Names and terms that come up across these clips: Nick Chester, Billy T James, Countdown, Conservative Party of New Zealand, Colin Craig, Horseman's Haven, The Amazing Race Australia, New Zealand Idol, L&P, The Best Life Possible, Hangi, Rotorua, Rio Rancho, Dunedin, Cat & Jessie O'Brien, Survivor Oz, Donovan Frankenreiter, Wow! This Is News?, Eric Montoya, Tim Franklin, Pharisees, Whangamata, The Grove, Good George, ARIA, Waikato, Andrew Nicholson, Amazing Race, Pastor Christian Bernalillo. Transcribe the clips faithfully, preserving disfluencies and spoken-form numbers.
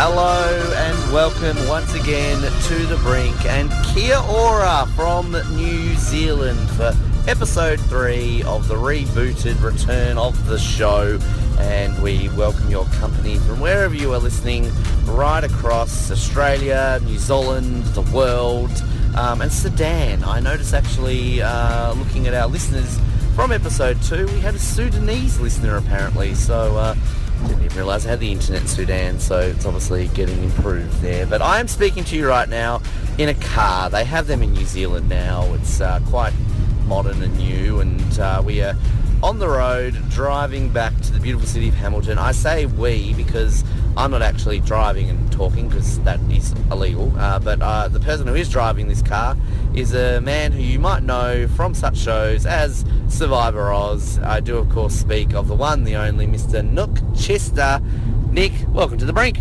Hello and welcome once again to The Brink and kia ora from New Zealand for episode three of the rebooted return of the show, and we welcome your company from wherever you are listening right across Australia, New Zealand, the world, um, and Sudan. I noticed actually uh, looking at our listeners from episode two, we had a Sudanese listener apparently, so... Uh, Didn't even realise I had the internet in Sudan, so it's obviously getting improved there. But I am speaking to you right now in a car. They have them in New Zealand now. It's uh, quite modern and new, and uh, we are on the road driving back to the beautiful city of Hamilton. I say we because I'm not actually driving and talking because that is illegal, uh, but uh, the person who is driving this car is a man who you might know from such shows as Survivor Oz. I do, of course, speak of the one, the only, Mister Nick Chester. Nick, welcome to The Brink.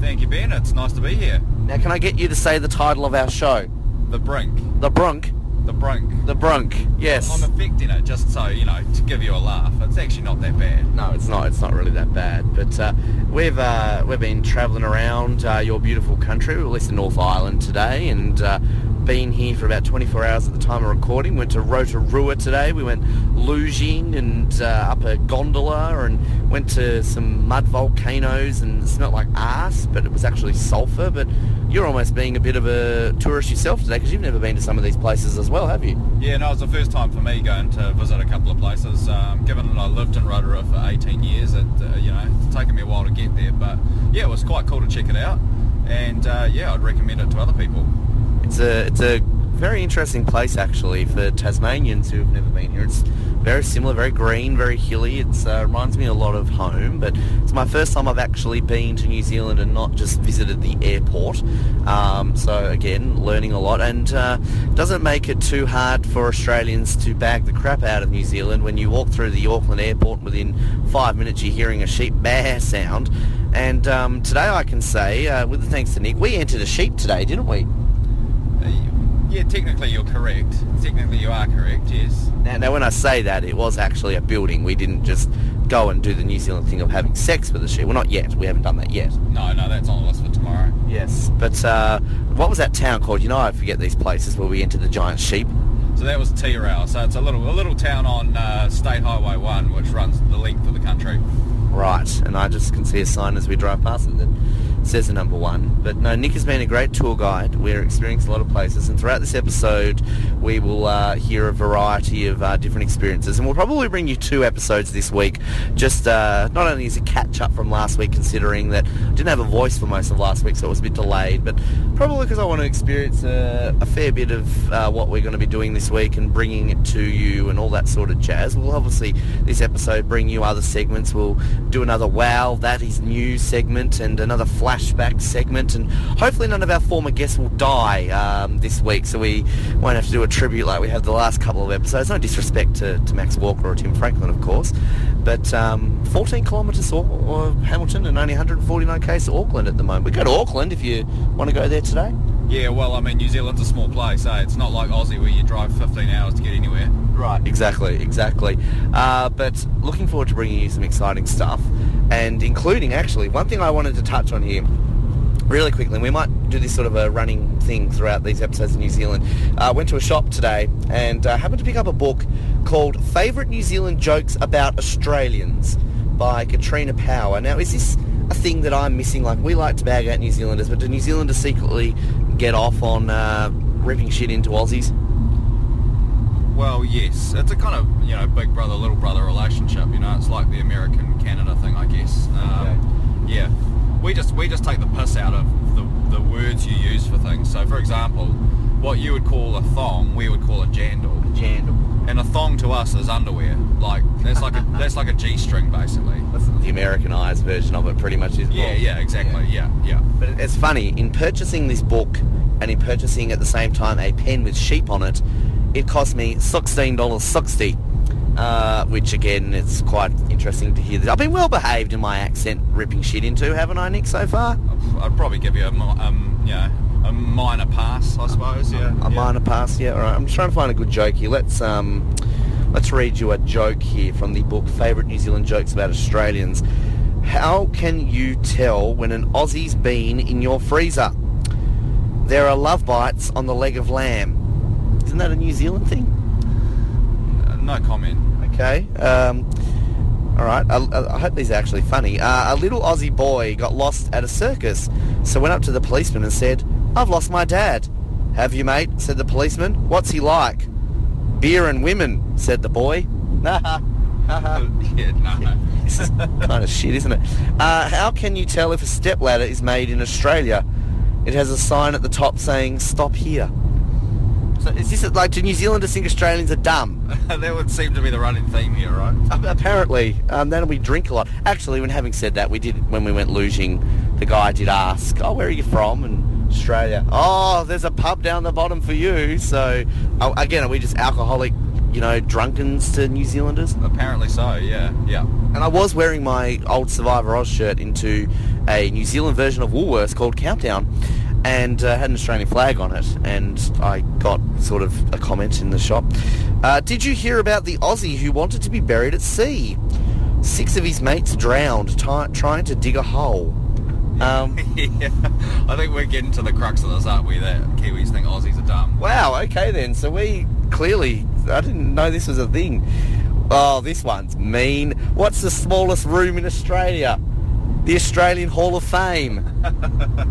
Thank you, Ben. It's nice to be here. Now, can I get you to say the title of our show? The Brink. The Brunk. The Brunk. The Brunk, yes. I'm affecting it just so, you know, to give you a laugh. It's actually not that bad. No, it's not. It's not really that bad. But uh, we've uh, we've been travelling around uh, your beautiful country, or at least the North Island today, and uh, been here for about twenty-four hours at the time of recording. Went to Rotorua today. We went lugeing and uh, up a gondola and went to some mud volcanoes, and it smelled like arse, but it was actually sulphur. But you're almost being a bit of a tourist yourself today because you've never been to some of these places as well. Well, have you? Yeah, no, it was the first time for me going to visit a couple of places. Um, given that I lived in Rotorua for eighteen years, it uh, you know it's taken me a while to get there, but yeah, it was quite cool to check it out, and uh, yeah, I'd recommend it to other people. It's a it's a very interesting place actually for Tasmanians who have never been here. It's very similar, very green, very hilly. It uh, reminds me a lot of home, but it's my first time I've actually been to New Zealand and not just visited the airport. Um, so again, learning a lot, and uh, doesn't make it too hard for Australians to bag the crap out of New Zealand. When you walk through the Auckland airport, within five minutes you're hearing a sheep baa sound. And um, today I can say, uh, with the thanks to Nick, we entered a sheep today, didn't we? Yeah, technically you're correct. Technically you are correct, yes. Now, now when I say that, it was actually a building. We didn't just go and do the New Zealand thing of having sex with a sheep. Well, not yet. We haven't done that yet. No, no, that's on the list for tomorrow. Yes, but uh, what was that town called? You know, I forget these places where we entered the giant sheep. So that was Tirau. So it's a little a little town on uh, State Highway one, which runs the length of the country. Right, and I just can see a sign as we drive past it that says the number one. But no, Nick has been a great tour guide. We're experiencing a lot of places, and throughout this episode we will uh, hear a variety of uh, different experiences, and we'll probably bring you two episodes this week, just uh, not only as a catch-up from last week, considering that I didn't have a voice for most of last week, so it was a bit delayed, but probably because I want to experience a, a fair bit of uh, what we're going to be doing this week and bringing it to you and all that sort of jazz. We'll obviously, this episode, bring you other segments. We'll do another Wow! That Is News segment and another flash flashback segment, and hopefully none of our former guests will die um, this week, so we won't have to do a tribute like we have the last couple of episodes. No disrespect to, to Max Walker or Tim Franklin, of course, but um, fourteen kilometres or, or Hamilton and only one hundred forty-nine k's to Auckland at the moment. We go to Auckland if you want to go there today. Yeah, well, I mean, New Zealand's a small place, eh? It's not like Aussie where you drive fifteen hours to get anywhere. Right, exactly, exactly. Uh, but looking forward to bringing you some exciting stuff, and including, actually, one thing I wanted to touch on here really quickly, and we might do this sort of a running thing throughout these episodes in New Zealand. I uh, went to a shop today and uh, happened to pick up a book called Favourite New Zealand Jokes About Australians by Katrina Power. Now, is this a thing that I'm missing? Like, we like to bag out New Zealanders, but do New Zealanders secretly get off on uh, ripping shit into Aussies? Well, yes. It's a kind of, you know, big brother, little brother relationship, you know. It's like the American-Canada thing, I guess. Um, okay. Yeah. We just we just take the piss out of the, the words you use for things. So, for example, what you would call a thong, we would call a jandal. A jandal. And a thong to us is underwear. Like, that's like a that's like a G-string, basically. That's the Americanized version of it, pretty much. Is yeah, well. yeah, exactly. Yeah. yeah, yeah. But it's funny, in purchasing this book and in purchasing at the same time a pen with sheep on it, it cost me sixteen dollars sixty, uh, which again, it's quite interesting to hear. That I've been well behaved in my accent ripping shit into, haven't I, Nick, so far? I'd probably give you a, um, you know, a minor pass, I suppose, yeah. A, a yeah. minor pass, yeah, all right. I'm just trying to find a good joke here. Let's, um, let's read you a joke here from the book Favourite New Zealand Jokes About Australians. How can you tell when an Aussie's been in your freezer? There are love bites on the leg of lamb. Isn't that a New Zealand thing? Uh, no comment. Okay. Um, all right. I, I hope these are actually funny. Uh, a little Aussie boy got lost at a circus, so went up to the policeman and said, "I've lost my dad." "Have you, mate?" said the policeman. "What's he like?" "Beer and women," said the boy. Nah. Yeah, no. This is kind of shit, isn't it? Uh, how can you tell if a stepladder is made in Australia? It has a sign at the top saying, "Stop here." So is this like, do New Zealanders think Australians are dumb? That would seem to be the running theme here, right? Apparently. Um, then we drink a lot. Actually, when having said that, we did, when we went luging, the guy did ask, "Oh, where are you from?" And Australia. "Oh, there's a pub down the bottom for you." So, oh, again, are we just alcoholic, you know, drunkens to New Zealanders? Apparently so, yeah, yeah. And I was wearing my old Survivor Oz shirt into a New Zealand version of Woolworths called Countdown, and uh, had an Australian flag on it, and I got sort of a comment in the shop. Uh, did you hear about the Aussie who wanted to be buried at sea? Six of his mates drowned ty- trying to dig a hole. Um, yeah. I think we're getting to the crux of this, aren't we? That Kiwis think Aussies are dumb. Wow, okay then. So we clearly... I didn't know this was a thing. Oh, this one's mean. What's the smallest room in Australia? The Australian Hall of Fame.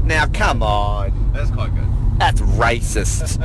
Now, come on. That's quite good. That's racist.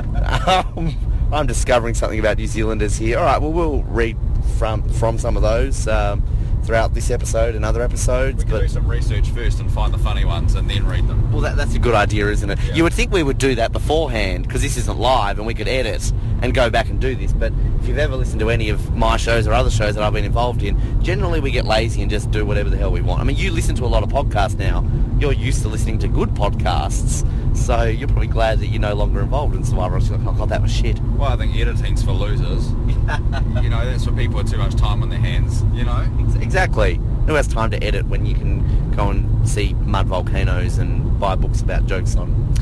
um, I'm discovering something about New Zealanders here. All right, well, we'll read from from some of those um, throughout this episode and other episodes. We can but... do some research first and find the funny ones and then read them. Well, that, that's a good idea, isn't it? Yeah. You would think we would do that beforehand because this isn't live and we could edit and go back and do this, but if you've ever listened to any of my shows or other shows that I've been involved in, generally we get lazy and just do whatever the hell we want. I mean, you listen to a lot of podcasts now. You're used to listening to good podcasts, so you're probably glad that you're no longer involved in Survivor. You're like, oh, God, that was shit. Well, I think editing's for losers. You know, that's for people with too much time on their hands, you know? Exactly. Who has time to edit when you can go and see mud volcanoes and buy books about jokes on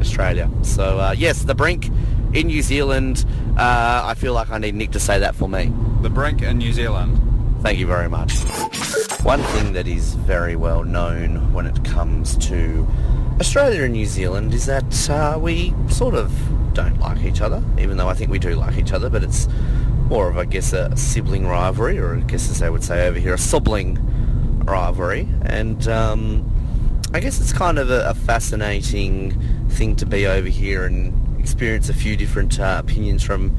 Australia? So, uh, yes, The Brink... in New Zealand, uh, I feel like I need Nick to say that for me. The Brink in New Zealand. Thank you very much. One thing that is very well known when it comes to Australia and New Zealand is that uh, we sort of don't like each other, even though I think we do like each other, but it's more of, I guess, a sibling rivalry, or I guess as they would say over here, a sibling rivalry. And um, I guess it's kind of a, a fascinating thing to be over here and experience a few different uh, opinions from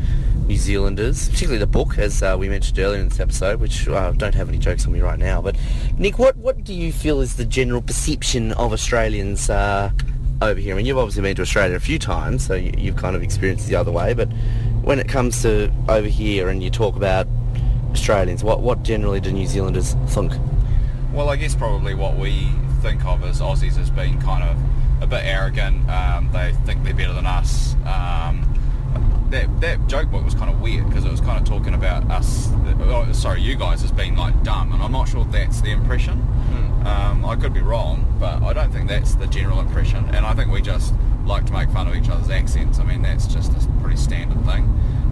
New Zealanders, particularly the book, as uh, we mentioned earlier in this episode, which I uh, don't have any jokes on me right now. But Nick, what, what do you feel is the general perception of Australians uh, over here? I mean, you've obviously been to Australia a few times, so you, you've kind of experienced the other way, but when it comes to over here and you talk about Australians, what, what generally do New Zealanders think? Well, I guess probably what we think of as Aussies as being kind of a bit arrogant. Um, they think they're better than us. Um, that that joke book was kind of weird because it was kind of talking about us, oh, sorry, you guys as being like dumb, and I'm not sure that's the impression. Mm. Um, I could be wrong, but I don't think that's the general impression. And I think we just like to make fun of each other's accents. I mean, that's just a pretty standard thing.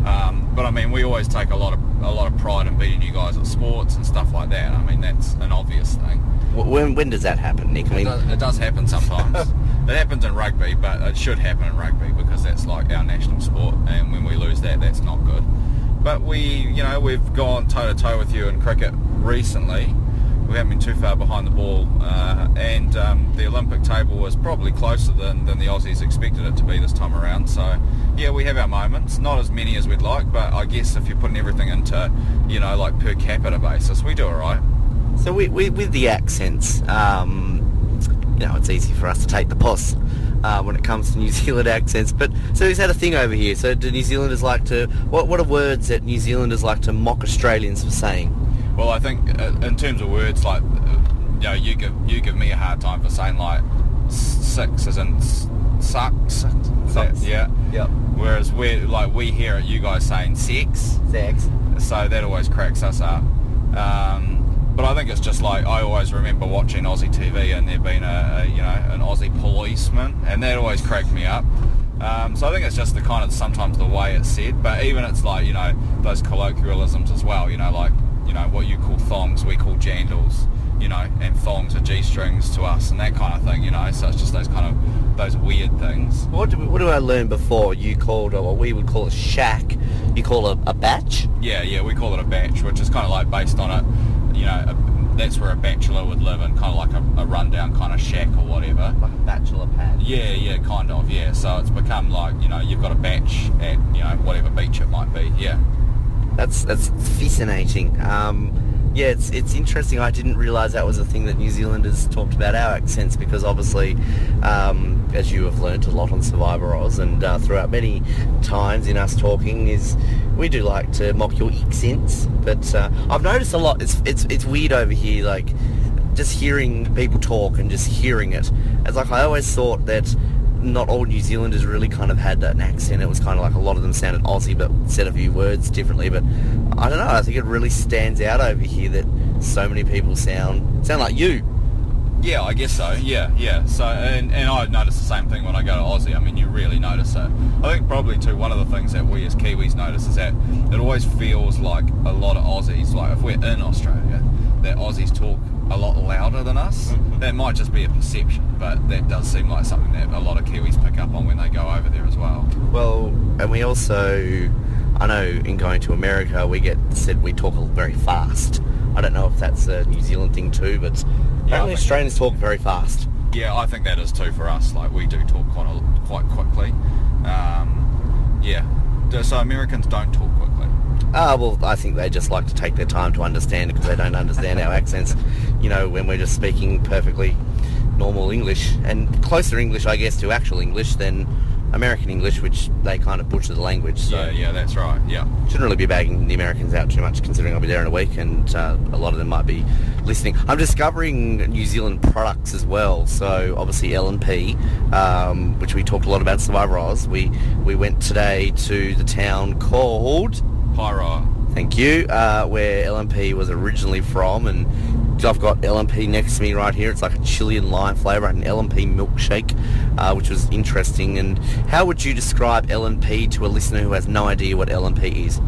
Um, but I mean, we always take a lot of a lot of pride in beating you guys at sports and stuff like that. I mean, that's an obvious thing. When when does that happen, Nick? I mean, it does, it does happen sometimes. It happens in rugby, but it should happen in rugby because that's like our national sport, and when we lose that, that's not good. But we, you know, we've gone toe-to-toe with you in cricket recently. We haven't been too far behind the ball, uh, and um, the Olympic table was probably closer than, than the Aussies expected it to be this time around. So, yeah, we have our moments. Not as many as we'd like, but I guess if you're putting everything into, you know, like per capita basis, we do all right. So we, we, with the accents... Um You know, it's easy for us to take the piss uh, when it comes to New Zealand accents. But so he's had a thing over here. So do New Zealanders like to... What What are words that New Zealanders like to mock Australians for saying? Well, I think uh, in terms of words, like, uh, you know, you give, you give me a hard time for saying, like, six as in suck. Suck. That, yeah. Yep. Whereas we like, we hear it, you guys saying sex. Sex. So that always cracks us up. Um... But I think it's just like, I always remember watching Aussie T V and there being a, a you know, an Aussie policeman, and that always cracked me up. Um, so I think it's just the kind of, sometimes the way it's said, but even it's like, you know, those colloquialisms as well, you know, like, you know, what you call thongs, we call jandals. you know, and thongs or G-strings to us and that kind of thing, you know, so it's just those kind of, those weird things. What do, we, what do I learn before? You called it, what we would call a shack, you call it a batch? Yeah, yeah, we call it a batch, which is kind of like based on a, you know, a, that's where a bachelor would live in, kind of like a, a rundown kind of shack or whatever. Like a bachelor pad. Yeah, yeah, kind of, yeah, so it's become like, you know, you've got a batch at, you know, whatever beach it might be, yeah. That's, that's fascinating. Um... Yeah, it's it's interesting. I didn't realise that was a thing that New Zealanders talked about, our accents, because obviously, um, as you have learnt a lot on Survivor Oz and uh, throughout many times in us talking, is we do like to mock your accents. But uh, I've noticed a lot. It's it's it's weird over here, like just hearing people talk and just hearing it. It's like I always thought that not all New Zealanders really kind of had an accent. It was kind of like a lot of them sounded Aussie but said a few words differently. But I don't know, I think it really stands out over here that so many people sound sound like you. Yeah, I guess so. Yeah, yeah. So, and, and I notice the same thing when I go to Aussie. I mean, you really notice it. I think probably, too, one of the things that we as Kiwis notice is that it always feels like a lot of Aussies, like if we're in Australia, that Aussies talk a lot louder than us. That might just be a perception, but that does seem like something that a lot of Kiwis pick up on when they go over there as well. Well, and we also, I know in going to America, we get said we talk very fast. I don't know if that's a New Zealand thing too, but apparently yeah, Australians talk very fast. Yeah, I think that is too for us. Like, we do talk quite a, quite quickly. Um, yeah, so Americans don't talk quickly. Ah, uh, well, I think they just like to take their time to understand because they don't understand our accents, you know, when we're just speaking perfectly normal English. And closer English, I guess, to actual English than American English, which they kind of butcher the language. So yeah, yeah, that's right, yeah. Shouldn't really be bagging the Americans out too much considering I'll be there in a week and uh, a lot of them might be listening. I'm discovering New Zealand products as well. So obviously L and P, um, which we talked a lot about Survivor Oz. We, we went today to the town called Paeroa. Thank you. Uh, where L and P was originally from, and I've got L and P next to me right here. It's like a chili and lime flavour, an L and P milkshake, uh, which was interesting. And how would you describe L and P to a listener who has no idea what L and P is?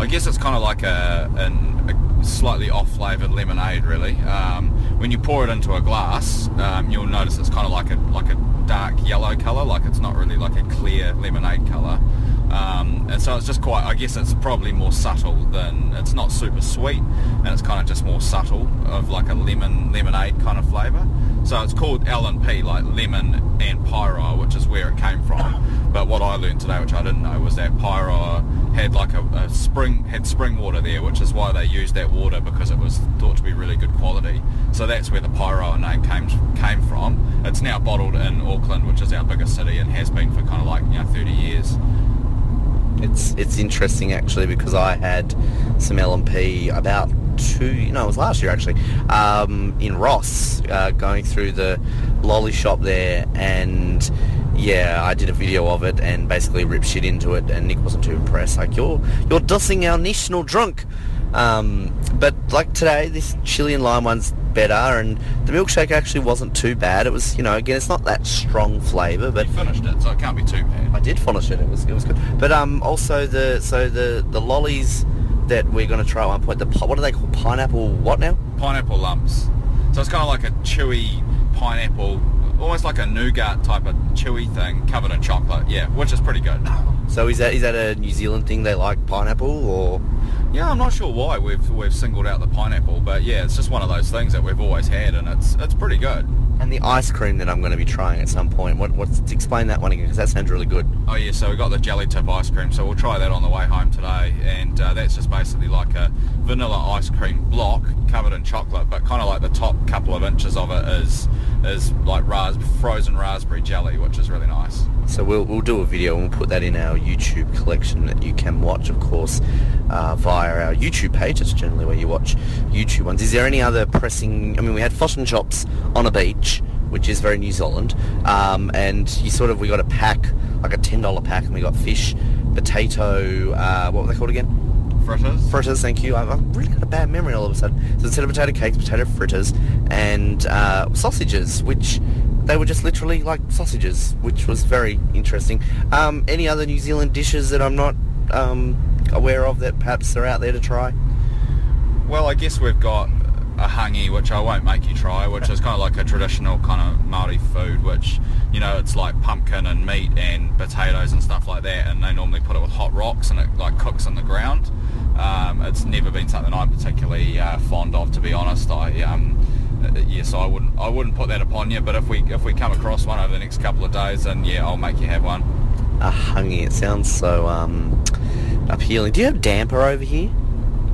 I guess it's kind of like a, an, a slightly off-flavoured lemonade, really. Um, when you pour it into a glass, um, you'll notice it's kind of like a like a dark yellow colour, like it's not really like a clear lemonade colour. Um, and so it's just quite, I guess it's probably more subtle than, it's not super sweet, and it's kind of just more subtle of like a lemon, lemonade kind of flavour. So it's called L and P, like lemon and Paeroa, which is where it came from. But what I learned today, which I didn't know, was that Paeroa had like a, a spring, had spring water there, which is why they used that water because it was thought to be really good quality. So that's where the Paeroa name came, came from. It's now bottled in Auckland, which is our biggest city, and has been for kind of like, you know, thirty years. It's it's interesting actually because I had some L and P about two, no, it was last year actually, um, in Ross, uh, going through the lolly shop there, and yeah, I did a video of it and basically ripped shit into it, and Nick wasn't too impressed. Like, you're you're dissing our national drunk. Um, but like today, this chili and lime one's better, and the milkshake actually wasn't too bad. It was, you know, again, it's not that strong flavour, but you finished it, so it can't be too bad. I did finish it. It was it was good. But um, also the so the the lollies that we're going to try at one point. The what are they called? Pineapple what now? Pineapple lumps. So it's kind of like a chewy pineapple, almost like a nougat type of chewy thing covered in chocolate. Yeah, which is pretty good. So is that is that a New Zealand thing? They like pineapple or? Yeah, I'm not sure why we've we've singled out the pineapple, but yeah, it's just one of those things that we've always had, and it's it's pretty good. And the ice cream that I'm going to be trying at some point, what what's explain that one again, because that sounds really good. Oh yeah, so we got the jelly tip ice cream, so we'll try that on the way home today, and uh, that's just basically like a vanilla ice cream block covered in chocolate, but kind of like the top couple of inches of it is is like ras- frozen raspberry jelly, which is really nice. So we'll we'll do a video and we'll put that in our YouTube collection that you can watch, of course, uh, via our YouTube page. It's generally where you watch YouTube ones. Is there any other pressing? I mean, we had fish and chops on a beach, which is very New Zealand, um, and you sort of we got a pack, like a ten dollar pack, and we got fish, potato. Uh, what were they called again? Fritters. Fritters, thank you. I've, I've really got a bad memory all of a sudden. So instead of potato cakes, potato fritters, and uh, sausages, which they were just literally like sausages, which was very interesting. Um, any other New Zealand dishes that I'm not um, aware of that perhaps are out there to try? Well, I guess we've got a hangi, which I won't make you try, which is kind of like a traditional kind of Māori food, which, you know, it's like pumpkin and meat and potatoes and stuff like that, and they normally put it with hot rocks and it like cooks in the ground. Um, it's never been something I'm particularly uh, fond of, to be honest. I um, yeah, so I wouldn't I wouldn't put that upon you, but if we if we come across one over the next couple of days, then yeah, I'll make you have one. A hangi, it sounds so um, appealing. Do you have damper over here?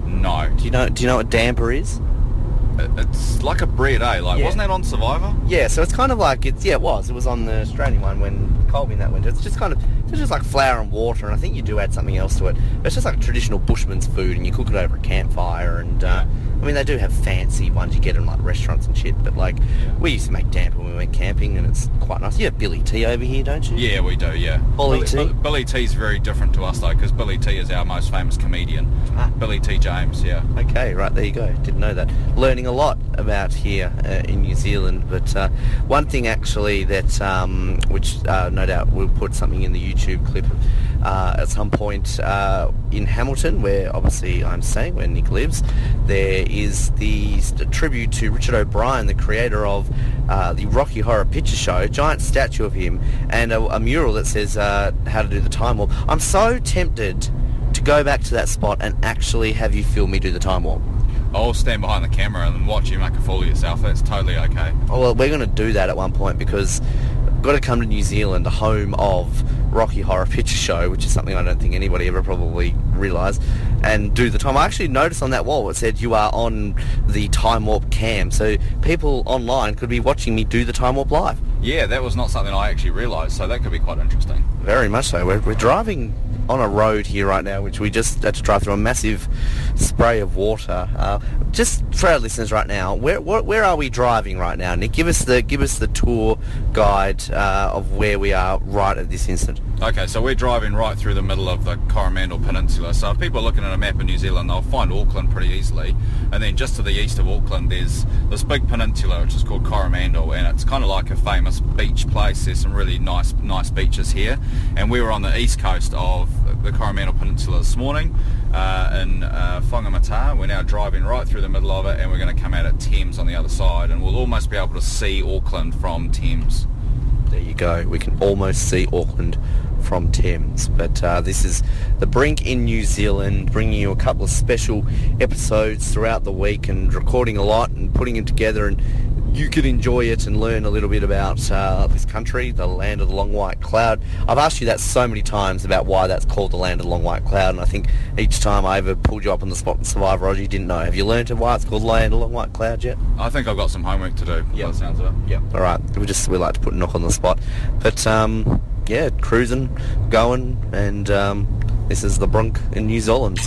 No. Do you know Do you know what damper is? It's like a bread, eh? Like, yeah. Wasn't that on Survivor? Yeah, so it's kind of like, it's yeah, it was. It was on the Australian one when Colby in that winter. It's just kind of, it's just like flour and water, and I think you do add something else to it. But it's just like traditional bushman's food, and you cook it over a campfire, and, uh, I mean, they do have fancy ones you get in, like, restaurants and shit, but, like, we used to make damper when we went camping, and it's quite nice. You have Billy T over here, don't you? Yeah, we do, yeah. Billy, Billy T? B- Billy T's very different to us, though, because Billy T is our most famous comedian. Ah. Billy T James, yeah. Okay, right, there you go. Didn't know that. Learning a lot about here uh, in New Zealand, but uh, one thing actually that um, which uh, no doubt we'll put something in the YouTube clip uh, at some point uh, in Hamilton, where obviously I'm staying, where Nick lives, there is the tribute to Richard O'Brien, the creator of uh, the Rocky Horror Picture Show, a giant statue of him, and a, a mural that says uh, how to do the time warp. I'm so tempted to go back to that spot and actually have you film me do the time warp. I'll stand behind the camera and watch you make a fool of yourself. That's totally okay. Oh, well, we're going to do that at one point, because I've got to come to New Zealand, the home of Rocky Horror Picture Show, which is something I don't think anybody ever probably realised, and do the time. I actually noticed on that wall it said you are on the Time Warp cam, so people online could be watching me do the Time Warp live. Yeah, that was not something I actually realised, so that could be quite interesting. Very much so. We're, we're driving on a road here right now, which we just had to drive through a massive spray of water. Uh, just for our listeners right now, where, where where are we driving right now, Nick? Give us the give us the tour guide uh, of where we are right at this instant. Okay, so we're driving right through the middle of the Coromandel Peninsula. So if people are looking at a map of New Zealand, they'll find Auckland pretty easily. And then just to the east of Auckland, there's this big peninsula which is called Coromandel, and it's kind of like a famous beach place. There's some really nice nice beaches here, and we were on the east coast of the Coromandel Peninsula this morning uh, in uh, Whangamata. We're now driving right through the middle of it, and we're going to come out at Thames on the other side, and we'll almost be able to see Auckland from Thames. There you go. We can almost see Auckland from Thames. But uh, this is The Brink in New Zealand, bringing you a couple of special episodes throughout the week and recording a lot and putting it together, and you could enjoy it and learn a little bit about uh, this country, the land of the long white cloud. I've asked you that so many times about why that's called the land of the long white cloud, and I think each time I ever pulled you up on the spot in Survivor Oz, you didn't know. Have you learned why it's called the land of the long white cloud yet? I think I've got some homework to do. Yeah, sounds of it. Yeah. All right. We just we like to put Nick on the spot, but um, yeah, cruising, going, and um, this is The Brink in New Zealand.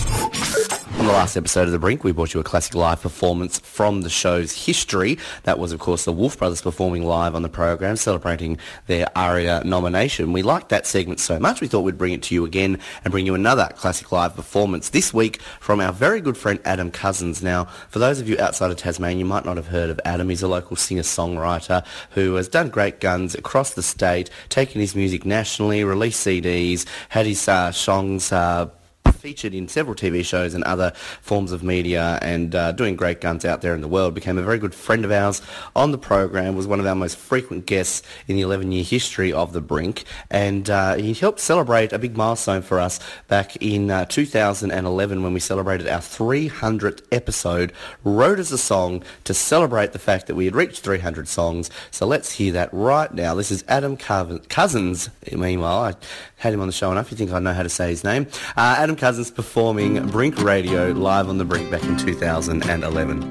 On the last episode of The Brink, we brought you a classic live performance from the show's history. That was, of course, the Wolf Brothers performing live on the program, celebrating their ARIA nomination. We liked that segment so much, we thought we'd bring it to you again and bring you another classic live performance, this week from our very good friend Adam Cousens. Now, for those of you outside of Tasmania, you might not have heard of Adam. He's a local singer-songwriter who has done great guns across the state, taken his music nationally, released C Ds, had his uh, songs uh, featured in several T V shows and other forms of media, and uh, doing great guns out there in the world. Became a very good friend of ours on the program, was one of our most frequent guests in the eleven-year history of The Brink, and uh, he helped celebrate a big milestone for us back in uh, two thousand eleven when we celebrated our three hundredth episode, wrote us a song to celebrate the fact that we had reached three hundred songs. So let's hear that right now. This is Adam Cousens. Meanwhile, I had him on the show enough, you think I know how to say his name. Uh, Adam Cousens performing Brink Radio live on The Brink back in two thousand eleven.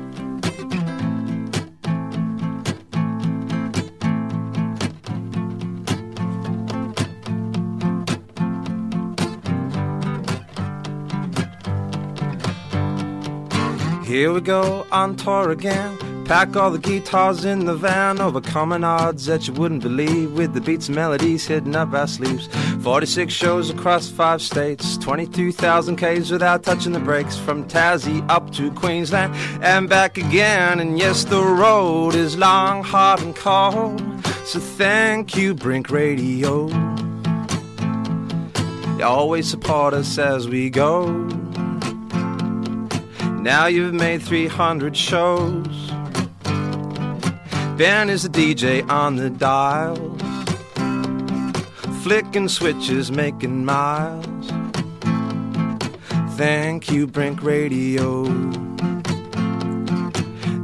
Here we go on tour again. Pack all the guitars in the van, overcoming odds that you wouldn't believe, with the beats and melodies hidden up our sleeves. forty-six shows across five states, twenty-two thousand Ks without touching the brakes, from Tassie up to Queensland and back again. And yes, the road is long, hard and cold, so thank you, Brink Radio. You always support us as we go. Now you've made three hundred shows. Ben is the D J on the dial, flicking switches, making miles. Thank you, Brink Radio.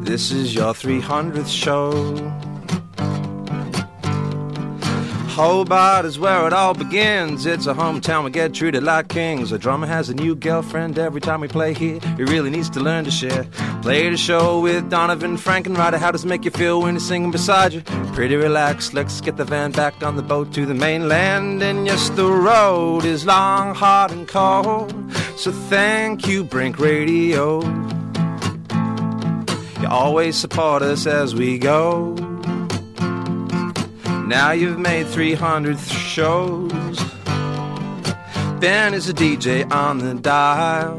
This is your three hundredth show. Hobart is where it all begins. It's a hometown, we get treated like kings. A drummer has a new girlfriend every time we play here. He really needs to learn to share. Play the show with Donovan Frankenreiter. How does it make you feel when he's singing beside you? Pretty relaxed, let's get the van back on the boat to the mainland. And yes, the road is long, hard and cold. So thank you, Brink Radio. You always support us as we go. Now you've made three hundred shows. Ben is a D J on the dial,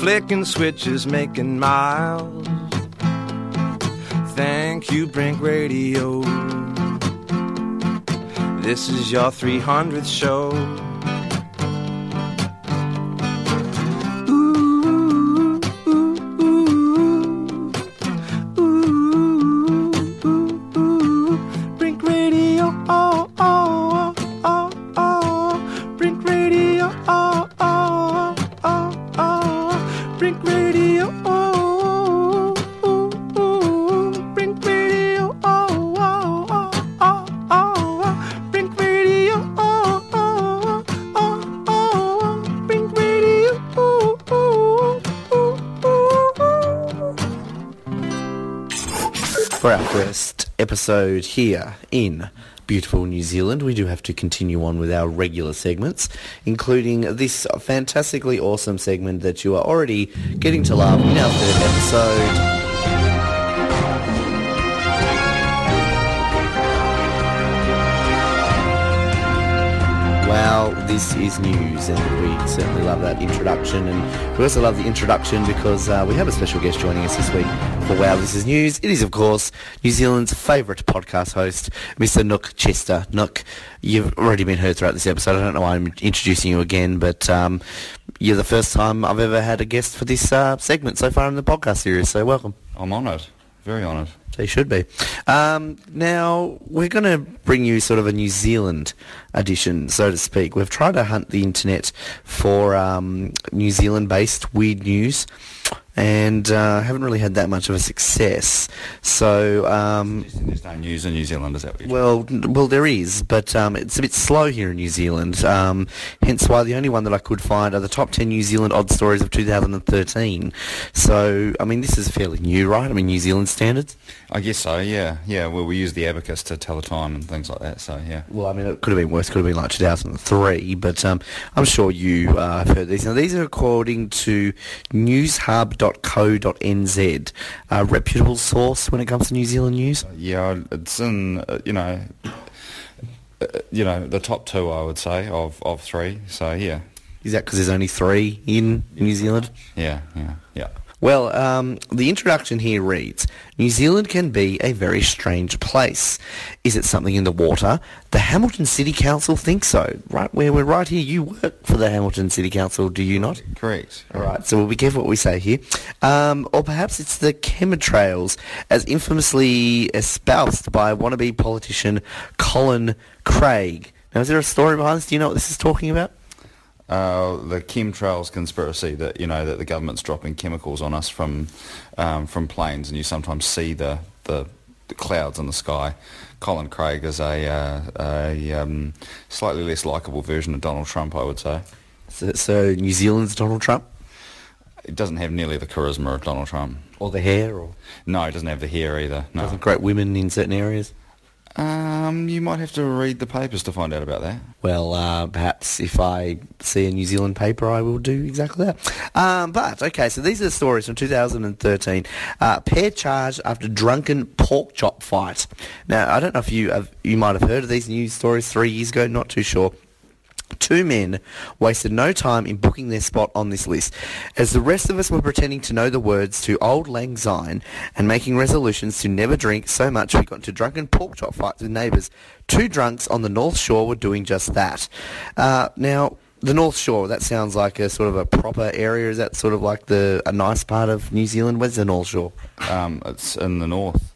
flicking switches, making miles. Thank you, Brink Radio. This is your three hundredth show. Episode here in beautiful New Zealand, we do have to continue on with our regular segments, including this fantastically awesome segment that you are already getting to love in our third episode. Wow! This is News, and we certainly love that introduction, and we also love the introduction because uh, we have a special guest joining us this week. Wow, This Is News. It is, of course, New Zealand's favourite podcast host, Mister Nick Chester. Nick, you've already been heard throughout this episode. I don't know why I'm introducing you again, but um, you're the first time I've ever had a guest for this uh, segment so far in the podcast series, so welcome. I'm honoured. Very honoured. They should be. Um, now, we're going to bring you sort of a New Zealand edition, so to speak. We've tried to hunt the internet for um, New Zealand-based weird news, and uh, haven't really had that much of a success. So um, there's no news in New Zealand, is that what you're well, talking? Well, there is, but um, it's a bit slow here in New Zealand. Um, hence, why the only one that I could find are the top ten New Zealand odd stories of two thousand thirteen. So, I mean, this is fairly new, right? I mean, New Zealand standards. I guess so. Yeah, yeah. Well, we use the abacus to tell the time and things like that. So, yeah. Well, I mean, it could have been worse. Could have been like two thousand three, but um, I'm sure you uh, have heard these. Now, these are according to Newshub. dot co dot n z, a reputable source when it comes to New Zealand news. Yeah, it's in uh, you know, uh, you know the top two, I would say, of of three. So yeah, is that because there's only three in New Zealand? Yeah, yeah, yeah. Well, um, the introduction here reads, New Zealand can be a very strange place. Is it something in the water? The Hamilton City Council thinks so. Right where we're right here, you work for the Hamilton City Council, do you not? Correct. All right, so we'll be careful what we say here. Um, or perhaps it's the chemtrails, as infamously espoused by wannabe politician Colin Craig. Now, is there a story behind this? Do you know what this is talking about? Uh, the chemtrails conspiracy, that you know that the government's dropping chemicals on us from um, from planes, and you sometimes see the, the, the clouds in the sky. Colin Craig is a uh, a um, slightly less likable version of Donald Trump, I would say. So, so New Zealand's Donald Trump? It doesn't have nearly the charisma of Donald Trump. Or the hair? Or no, it doesn't have the hair either. No. Doesn't great women in certain areas? Um, you might have to read the papers to find out about that. Well, uh, perhaps if I see a New Zealand paper, I will do exactly that. Um, but, okay, so these are the stories from two thousand thirteen. Uh, pair charged after drunken pork chop fight. Now, I don't know if you have, you might have heard of these news stories three years ago, not too sure. Two men wasted no time in booking their spot on this list. As the rest of us were pretending to know the words to Auld Lang Syne and making resolutions to never drink so much, we got into drunken pork chop fights with neighbours. Two drunks on the North Shore were doing just that. Uh, now, the North Shore, that sounds like a sort of a proper area. Is that sort of like the a nice part of New Zealand? Where's the North Shore? Um, it's in the north.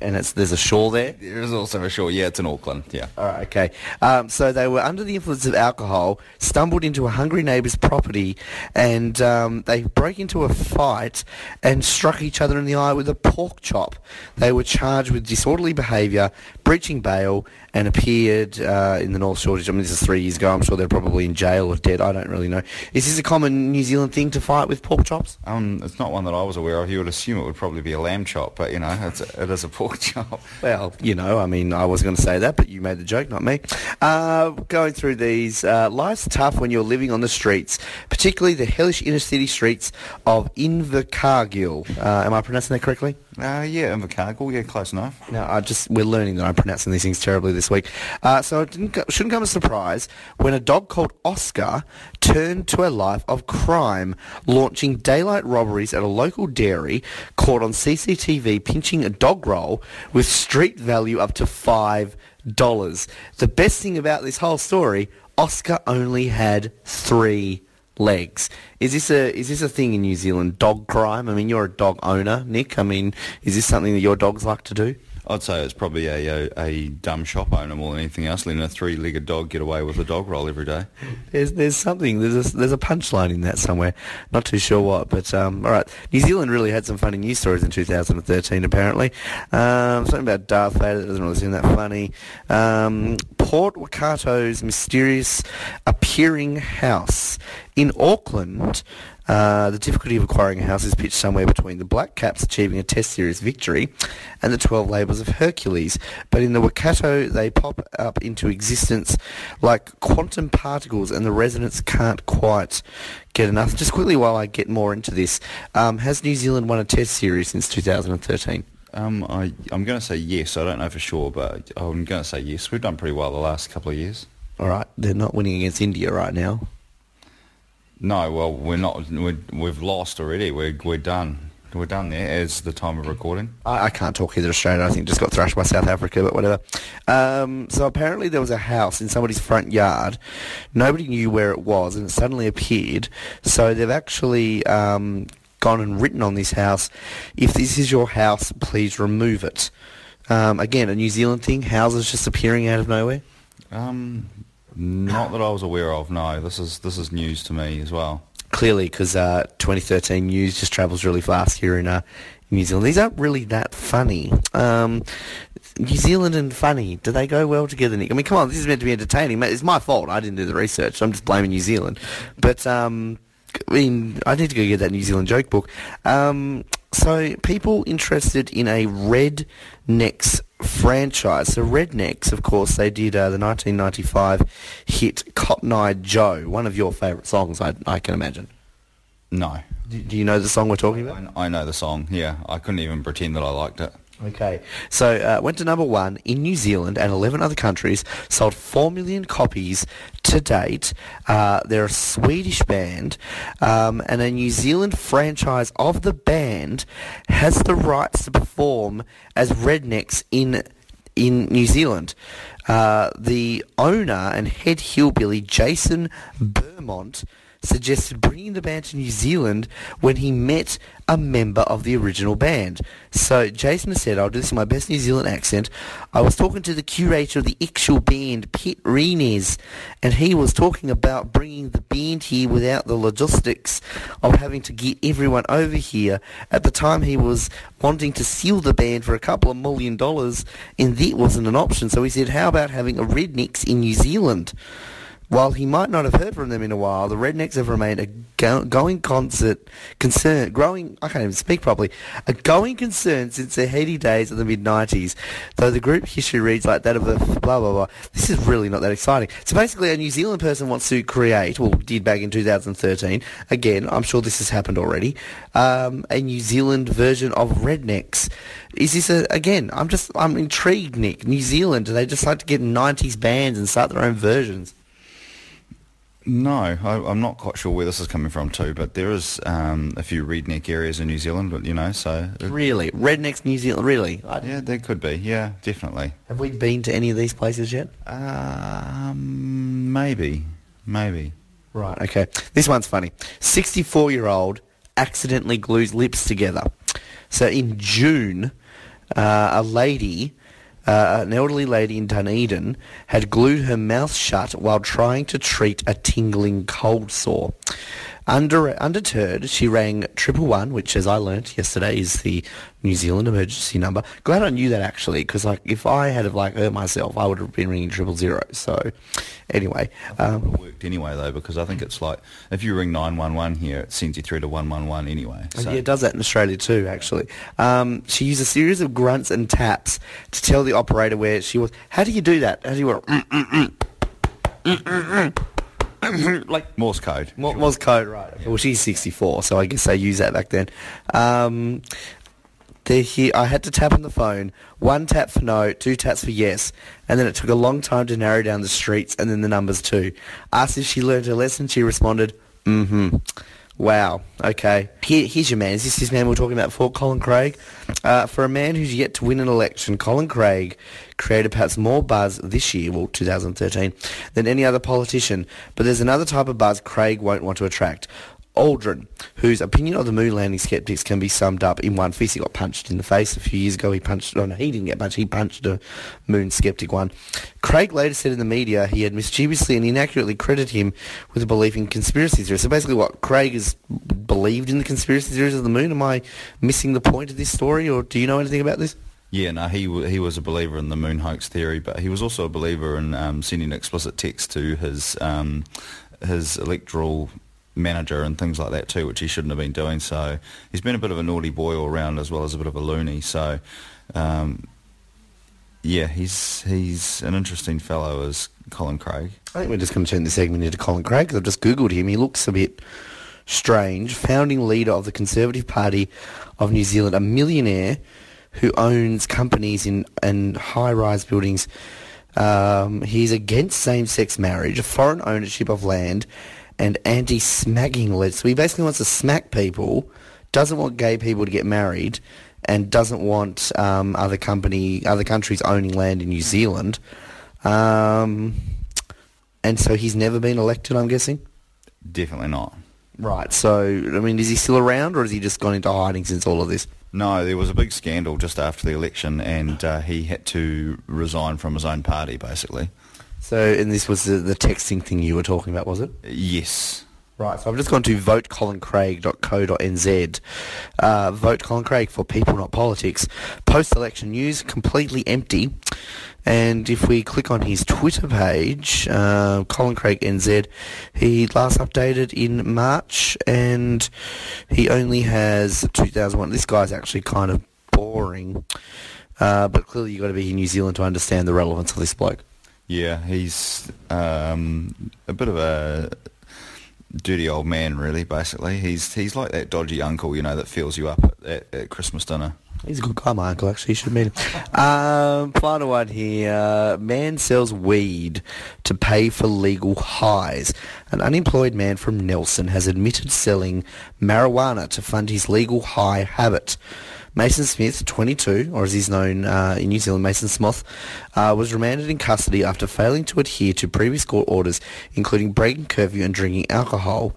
And it's there's a shore there? There is also a shore, yeah, it's in Auckland, yeah. All right, okay. Um, so they were under the influence of alcohol, stumbled into a hungry neighbour's property, and um, they broke into a fight and struck each other in the eye with a pork chop. They were charged with disorderly behaviour, breaching bail, and appeared uh, in the North Shore. I mean, this is three years ago. I'm sure they're probably in jail or dead. I don't really know. Is this a common New Zealand thing to fight with pork chops? Um, it's not one that I was aware of. You would assume it would probably be a lamb chop, but, you know, it's a, it is a pork chop. Well, you know, I mean, I was going to say that, but you made the joke, not me. Uh, going through these, uh, life's tough when you're living on the streets, particularly the hellish inner-city streets of Invercargill. Uh, am I pronouncing that correctly? Uh, yeah, Invercargill, yeah, close enough. No, I just, we're learning that I'm pronouncing these things terribly this week. Uh, so it didn't, shouldn't come as a surprise when a dog called Oscar turned to a life of crime, launching daylight robberies at a local dairy, caught on C C T V pinching a dog roll with street value up to five dollars. The best thing about this whole story, Oscar only had three legs. Is this a is this a thing in New Zealand, dog crime? I mean, you're a dog owner, Nick. I mean, is this something that your dogs like to do? I'd say it's probably a, a, a dumb shop owner more than anything else, letting a three-legged dog get away with a dog roll every day. There's there's something, there's a, there's a punchline in that somewhere. Not too sure what, but um, all right. New Zealand really had some funny news stories in two thousand thirteen, apparently. Um, something about Darth Vader that doesn't really seem that funny. Um, Port Waikato's mysterious appearing house. In Auckland... Uh, the difficulty of acquiring a house is pitched somewhere between the Black Caps achieving a Test Series victory and the twelve Labours of Hercules. But in the Waikato, they pop up into existence like quantum particles, and the residents can't quite get enough. Just quickly, while I get more into this, um, has New Zealand won a Test Series since two thousand thirteen? Um, I, I'm going to say yes. I don't know for sure, but I'm going to say yes. We've done pretty well the last couple of years. All right. They're not winning against India right now. No, well, we're not. We're, we've lost already. We're we're done. We're done there as the time of recording. I, I can't talk either Australian. I think just got thrashed by South Africa, but whatever. Um, so apparently there was a house in somebody's front yard. Nobody knew where it was, and it suddenly appeared. So they've actually um, gone and written on this house, "If this is your house, please remove it." Um, again, a New Zealand thing. Houses just appearing out of nowhere. Um. Not that I was aware of, no. This is this is news to me as well. Clearly, because uh, twenty thirteen news just travels really fast here in, uh, in New Zealand. These aren't really that funny. Um, New Zealand and funny, do they go well together, Nick? I mean, come on, this is meant to be entertaining. It's my fault. I didn't do the research. So I'm just blaming New Zealand. But, um, I mean, I need to go get that New Zealand joke book. Um, so, people interested in a Rednex franchise. So Rednex, of course, they did uh, the nineteen ninety-five hit Cotton Eye Joe, one of your favourite songs, I, I can imagine. No. Do, do you know the song we're talking about? I, I know the song, yeah. I couldn't even pretend that I liked it. Okay. So uh, went to number one in New Zealand and eleven other countries, sold four million copies to date. Uh, they're a Swedish band, um, and a New Zealand franchise of the band has the rights to perform as Rednex in in New Zealand. Uh, the owner and head hillbilly Jason Beaumont suggested bringing the band to New Zealand when he met a member of the original band. So Jason has said, I'll do this in my best New Zealand accent, I was talking to the curator of the actual band, Pete Reines, and he was talking about bringing the band here without the logistics of having to get everyone over here. At the time, he was wanting to sell the band for a couple of million dollars, and that wasn't an option. So he said, how about having a Rednex in New Zealand? While he might not have heard from them in a while, the Rednecks have remained a go- going concert concern, growing, I can't even speak properly, a going concern since their heady days of the mid-nineties, though the group history reads like that of a blah, blah, blah. This is really not that exciting. So basically a New Zealand person wants to create, well, did back in two thousand thirteen, again, I'm sure this has happened already, um, a New Zealand version of Rednecks. Is this, a, again, I'm just, I'm intrigued, Nick. New Zealand, do they just like to get nineties bands and start their own versions? No, I, I'm not quite sure where this is coming from too, but there is um, a few redneck areas in New Zealand, but you know, so... Really? Rednecks, New Zealand, really? I'd... Yeah, there could be, yeah, definitely. Have we been to any of these places yet? Um, maybe, maybe. Right. Okay. This one's funny. sixty-four-year-old accidentally glues lips together. So in June, uh, a lady, uh, an elderly lady in Dunedin, had glued her mouth shut while trying to treat a tingling cold sore. Under, undeterred, she rang triple one, which, as I learnt yesterday, is the New Zealand emergency number. Glad I knew that, actually, because like if I had have like hurt myself, I would have been ringing triple zero. So, anyway, um, it would have worked anyway though, because I think it's like if you ring nine one one here, it sends you through to one one one anyway. So. Yeah, it does that in Australia too, actually. Um, she used a series of grunts and taps to tell the operator where she was. How do you do that? How do you work? Mm, mm, mm. Mm, mm, mm. Like Morse code. Morse, Morse code, right. Yeah. Well, she's sixty-four, so I guess they used that back then. Um, here, I had to tap on the phone, one tap for no, two taps for yes, and then it took a long time to narrow down the streets and then the numbers too. Asked if she learned her lesson, she responded, mm-hmm. Wow, okay. Here, here's your man. Is this his man we were talking about before, Colin Craig? Uh, for a man who's yet to win an election, Colin Craig created perhaps more buzz this year, well, two thousand thirteen, than any other politician. But there's another type of buzz Craig won't want to attract. Aldrin, whose opinion of the moon landing sceptics can be summed up in one fist. He got punched in the face a few years ago. He punched, oh no, he didn't get punched, he punched a moon sceptic one. Craig later said in the media he had mischievously and inaccurately credited him with a belief in conspiracy theories. So basically what, Craig has believed in the conspiracy theories of the moon? Am I missing the point of this story, or do you know anything about this? Yeah, no, he he was a believer in the moon hoax theory, but he was also a believer in um, sending explicit text to his um, his electoral manager and things like that too, which he shouldn't have been doing. So he's been a bit of a naughty boy all round, as well as a bit of a loony. So um, yeah, he's he's an interesting fellow, as Colin Craig. I think we're just going to turn this segment into Colin Craig, because I've just Googled him. He looks a bit strange. Founding leader of the Conservative Party of New Zealand, a millionaire who owns companies in and high-rise buildings. Um, he's against same-sex marriage, foreign ownership of land, and anti-smacking legislation. So he basically wants to smack people, doesn't want gay people to get married, and doesn't want um, other company, other countries owning land in New Zealand. Um, and so he's never been elected, I'm guessing? Definitely not. Right, so, I mean, is he still around, or has he just gone into hiding since all of this? No, there was a big scandal just after the election, and uh, he had to resign from his own party, basically. So, and this was the, the texting thing you were talking about, was it? Yes. Right, so I've just gone to vote colin craig dot co dot n z. Uh, vote Colin Craig for people, not politics. Post-election news, completely empty. And if we click on his Twitter page, uh, Colin Craig N Z, he last updated in March, and he only has two thousand one. This guy's actually kind of boring, uh, but clearly you've got to be in New Zealand to understand the relevance of this bloke. Yeah, he's um, a bit of a dirty old man, really, basically. He's he's like that dodgy uncle, you know, that fills you up at, at, at Christmas dinner. He's a good guy, my uncle, actually. You should meet him. um, final one here. Man sells weed to pay for legal highs. An unemployed man from Nelson has admitted selling marijuana to fund his legal high habit. Mason Smith, twenty-two, or as he's known uh, in New Zealand, Mason Smoth, uh, was remanded in custody after failing to adhere to previous court orders, including breaking curfew and drinking alcohol.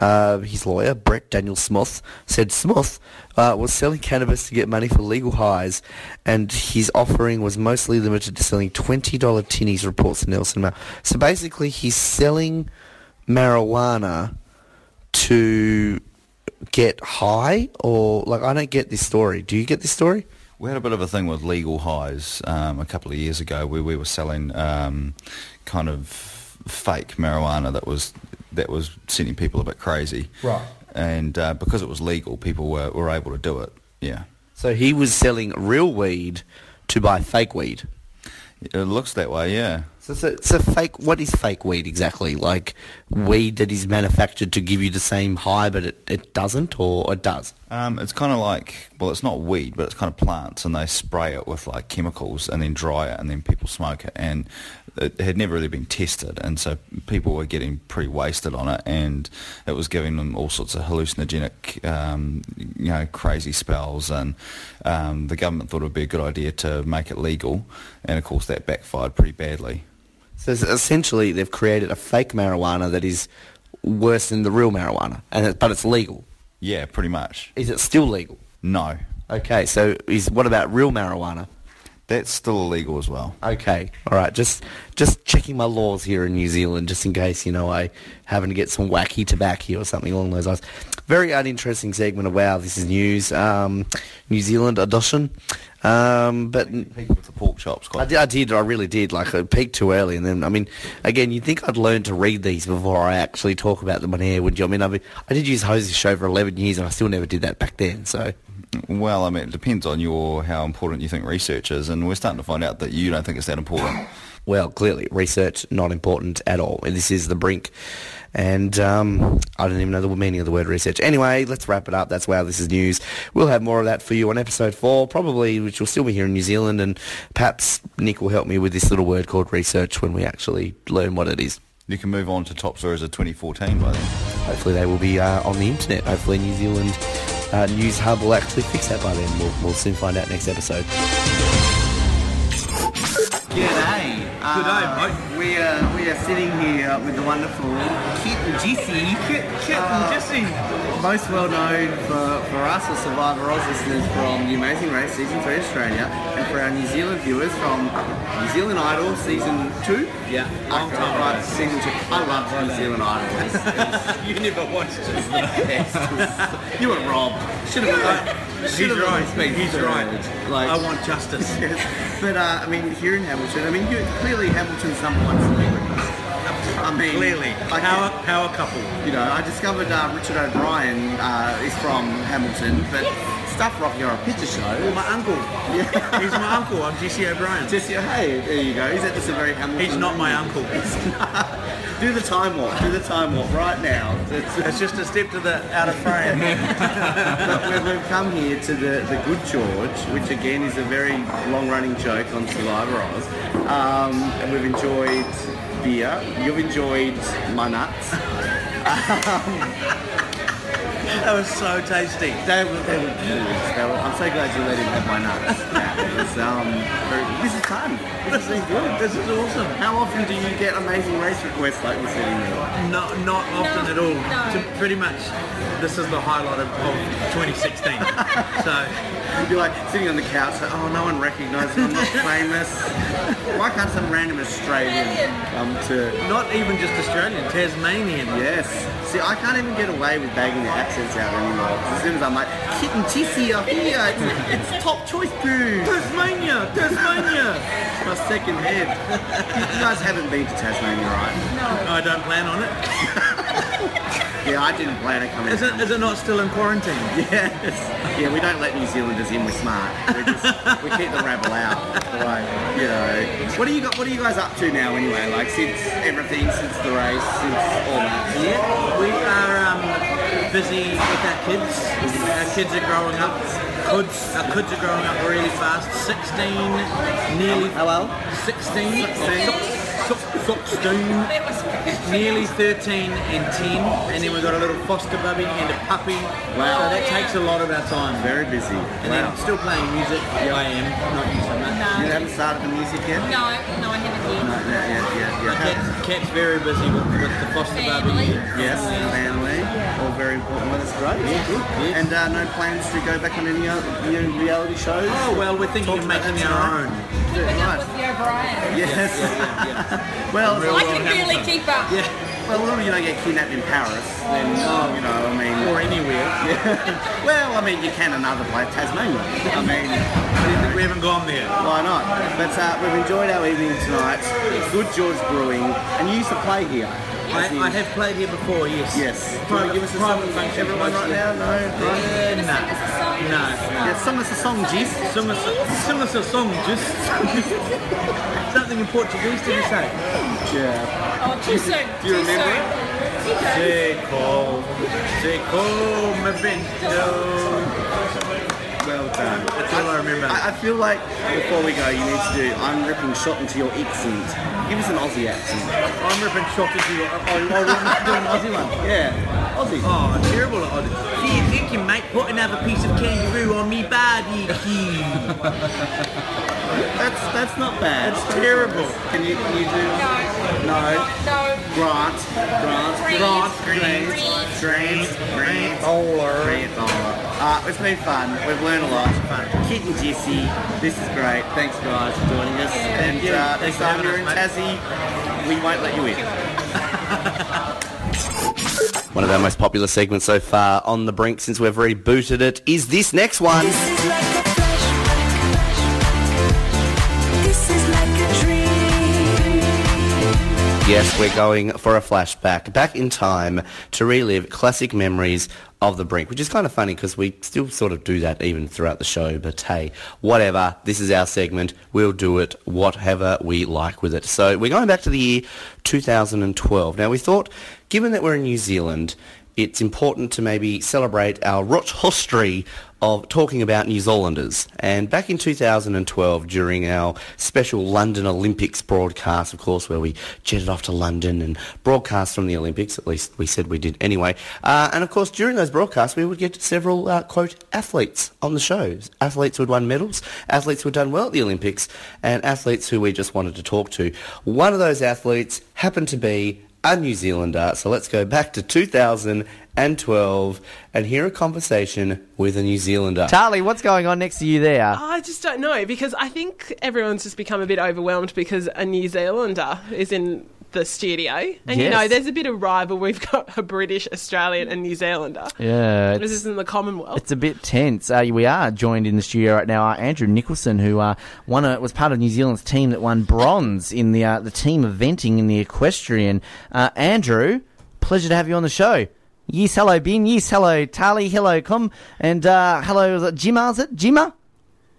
Uh, his lawyer, Brett Daniel Smoth, said Smoth uh, was selling cannabis to get money for legal highs, and his offering was mostly limited to selling twenty dollar tinnies, reports to Nelson Mail. So basically he's selling marijuana to get high, or like, I don't get this story. Do you get this story? We had a bit of a thing with legal highs um, a couple of years ago, where we were selling um, kind of fake marijuana that was that was sending people a bit crazy, right? And uh, because it was legal, people were were able to do it. Yeah. So he was selling real weed to buy fake weed. It looks that way, yeah. So, so, so fake. What is fake weed exactly? Like weed that is manufactured to give you the same high, but it, it doesn't, or it does? Um, it's kind of like, well, it's not weed, but it's kind of plants, and they spray it with like chemicals, and then dry it, and then people smoke it, and it had never really been tested, and so people were getting pretty wasted on it, and it was giving them all sorts of hallucinogenic, um, you know, crazy spells, and um, the government thought it would be a good idea to make it legal, and of course that backfired pretty badly. So essentially they've created a fake marijuana that is worse than the real marijuana, and it, but it's legal. Yeah, pretty much. Is it still legal? No. Okay, so is what about real marijuana? That's still illegal as well. Okay, all right. Just just checking my laws here in New Zealand, just in case, you know, I happen to get some wacky tobacco or something along those lines. Very uninteresting segment of Wow! This Is News, um, New Zealand edition. Um, but you peaked with the pork chops. I did, I did. I really did. Like, I peaked too early, and then I mean, again, you'd think I'd learn to read these before I actually talk about them on air, would you? I mean, I, I did use Hose's show for eleven years, and I still never did that back then. So. Well, I mean, it depends on your how important you think research is, and we're starting to find out that you don't think it's that important. Well, clearly, research, not important at all. And this is The Brink, and um, I don't even know the meaning of the word research. Anyway, let's wrap it up. That's Wow! This Is News. We'll have more of that for you on episode four, probably, which will still be here in New Zealand, and perhaps Nick will help me with this little word called research when we actually learn what it is. You can move on to top stories of twenty fourteen by then. Hopefully they will be uh, on the internet. Hopefully New Zealand... Uh, News Hub will actually fix that by then. We'll, we'll soon find out next episode. G'day. Uh, G'day, mate. We are, we are sitting here with the wonderful Cat and Jessie. Cat and Jessie. Uh, most well known for, for us as Survivor Oz listeners from The Amazing Race Season three Australia, and for our New Zealand viewers from New Zealand Idol Season two. Yeah. Long time right, Season two. I loved New Zealand Idol. It was, it was, you never watched it. You were robbed. Should have been like, He's right. He's right. Like, I want justice. Yes. But uh, I mean, here in Hamilton, I mean, you, clearly Hamilton's number one celebrity. I mean, clearly, like, power, power couple. You know, I discovered uh, Richard O'Brien uh, is from Hamilton, but stuff Rocky Horror Picture Show. Oh, my uncle. Yeah. He's my uncle. I'm Jessie O'Brien. Jessie, hey, there you go. He's at this very Hamilton. He's not my uncle. Do the time warp, do the time warp right now. It's, it's just a step to the out of frame. But we've come here to the, the Good George, which again is a very long-running joke on Survivor Oz. Um, and we've enjoyed beer. You've enjoyed my nuts. Um, That was so tasty. They were, they were, they were, they were, I'm so glad you let him have my nuts. It was, um, very, this is fun. This, this is good. This is awesome. How often do you get amazing race requests like this anymore? Not, not often no, at all. No. To pretty much, this is the highlight of, of twenty sixteen. So you'd be like sitting on the couch, like, oh, no one recognises me. I'm not famous. Why can't some random Australian come to? Not even just Australian, Tasmanian. Yes. See, I can't even get away with bagging the accent out anymore. As soon as I'm like, Kit and Jessie are here, it's, it's top choice poo. Tasmania, Tasmania. My second head. You guys haven't been to Tasmania, right? No. I don't plan on it. Yeah, I didn't plan to come in. Is it, is it not still in quarantine? Yes. Yeah, we don't let New Zealanders in, we're smart. We just, we keep the rabble out. Like, you know. What are you, what are you guys up to now anyway? Like, since everything, since the race, since all that? Yeah, we are, um, busy with our kids. Our kids are growing up. Kids. Our kids are growing up really fast. sixteen, nearly... Hello? sixteen. sixteen. Nearly thirteen and ten. And then we've got a little foster baby and a puppy. Wow. So that takes a lot of our time. Very busy. And wow. Then still playing music. Yeah, I am. Not you so much. No. You haven't started the music yet? No. No, I haven't yet. No, no, yeah, yeah, yeah. Cat's, Cat's very busy with, with the foster family. Baby. Yes, family. All very important. Well, that's great. Yeah, good. Yeah. And uh, no plans to go back on any new reality shows? Oh, well, we're thinking Talk of making our own. Keeping right. up with the O'Brien. Yes. Yeah, yeah, yeah, yeah. Well, so I can barely Hamilton. Keep up. Yeah. Well, as long as you don't get kidnapped in Paris, then, oh, you know, I mean... Or anywhere. Yeah. Well, I mean, you can another place, Tasmania. I mean... We haven't gone there. Why not? But uh, we've enjoyed our evening tonight. Good George Brewing. And you used to play here. I, I have played here before, yes. Yes. Private, give us a song, everyone right now? No? Yeah, no. No. no. Yeah, sing us a song, Jess. Sing us a, sing us a song, Jess. Something in Portuguese, did you say? Yeah. Oh, too soon. Do you remember it? Seco, seco, me vento. all the time. That's all I, I remember. I, I feel like before we go, you need to do I'm ripping shot into your accent. Give us an Aussie accent. I'm ripping shot into your. Oh, oh, do an Aussie one. Yeah, Aussie. Oh, I'm terrible at Aussie. Gee, thank you, mate. Put another piece of kangaroo on me barbecue. That's that's not bad. That's terrible. Can you can you do no no no grant grant grant grant grant grant bowler grant bowler. Uh, it's been fun. We've learned a lot. Kit and Jessie, this is great. Thanks guys for joining us. Yeah. And yeah, uh, next time you're in Tassie, we won't let you in. One of our most popular segments so far on The Brink since we've rebooted it is this next one. This is like Yes, we're going for a flashback, back in time to relive classic memories of The Brink, which is kind of funny because we still sort of do that even throughout the show, but hey, whatever, this is our segment, we'll do it whatever we like with it. So we're going back to the year two thousand twelve. Now we thought, given that we're in New Zealand, it's important to maybe celebrate our rich history of talking about New Zealanders. And back in two thousand twelve, during our special London Olympics broadcast, of course, where we jetted off to London and broadcast from the Olympics, at least we said we did anyway. Uh, and of course, during those broadcasts, we would get several, uh, quote, athletes on the shows. Athletes who had won medals, athletes who had done well at the Olympics, and athletes who we just wanted to talk to. One of those athletes happened to be a New Zealander, so let's go back to two thousand twelve and hear a conversation with a New Zealander. Charlie, what's going on next to you there? I just don't know, because I think everyone's just become a bit overwhelmed because a New Zealander is in the studio. And, yes. You know, there's a bit of rivalry. We've got a British, Australian and New Zealander. Yeah. This is in the Commonwealth. It's a bit tense. Uh, we are joined in the studio right now. Uh, Andrew Nicholson, who uh, won a, was part of New Zealand's team that won bronze in the uh, the team eventing in the equestrian. Uh, Andrew, pleasure to have you on the show. Yes, hello, Ben. Yes, hello, Tali. Hello, Kum. And uh, hello, Gemma, is it? Gemma?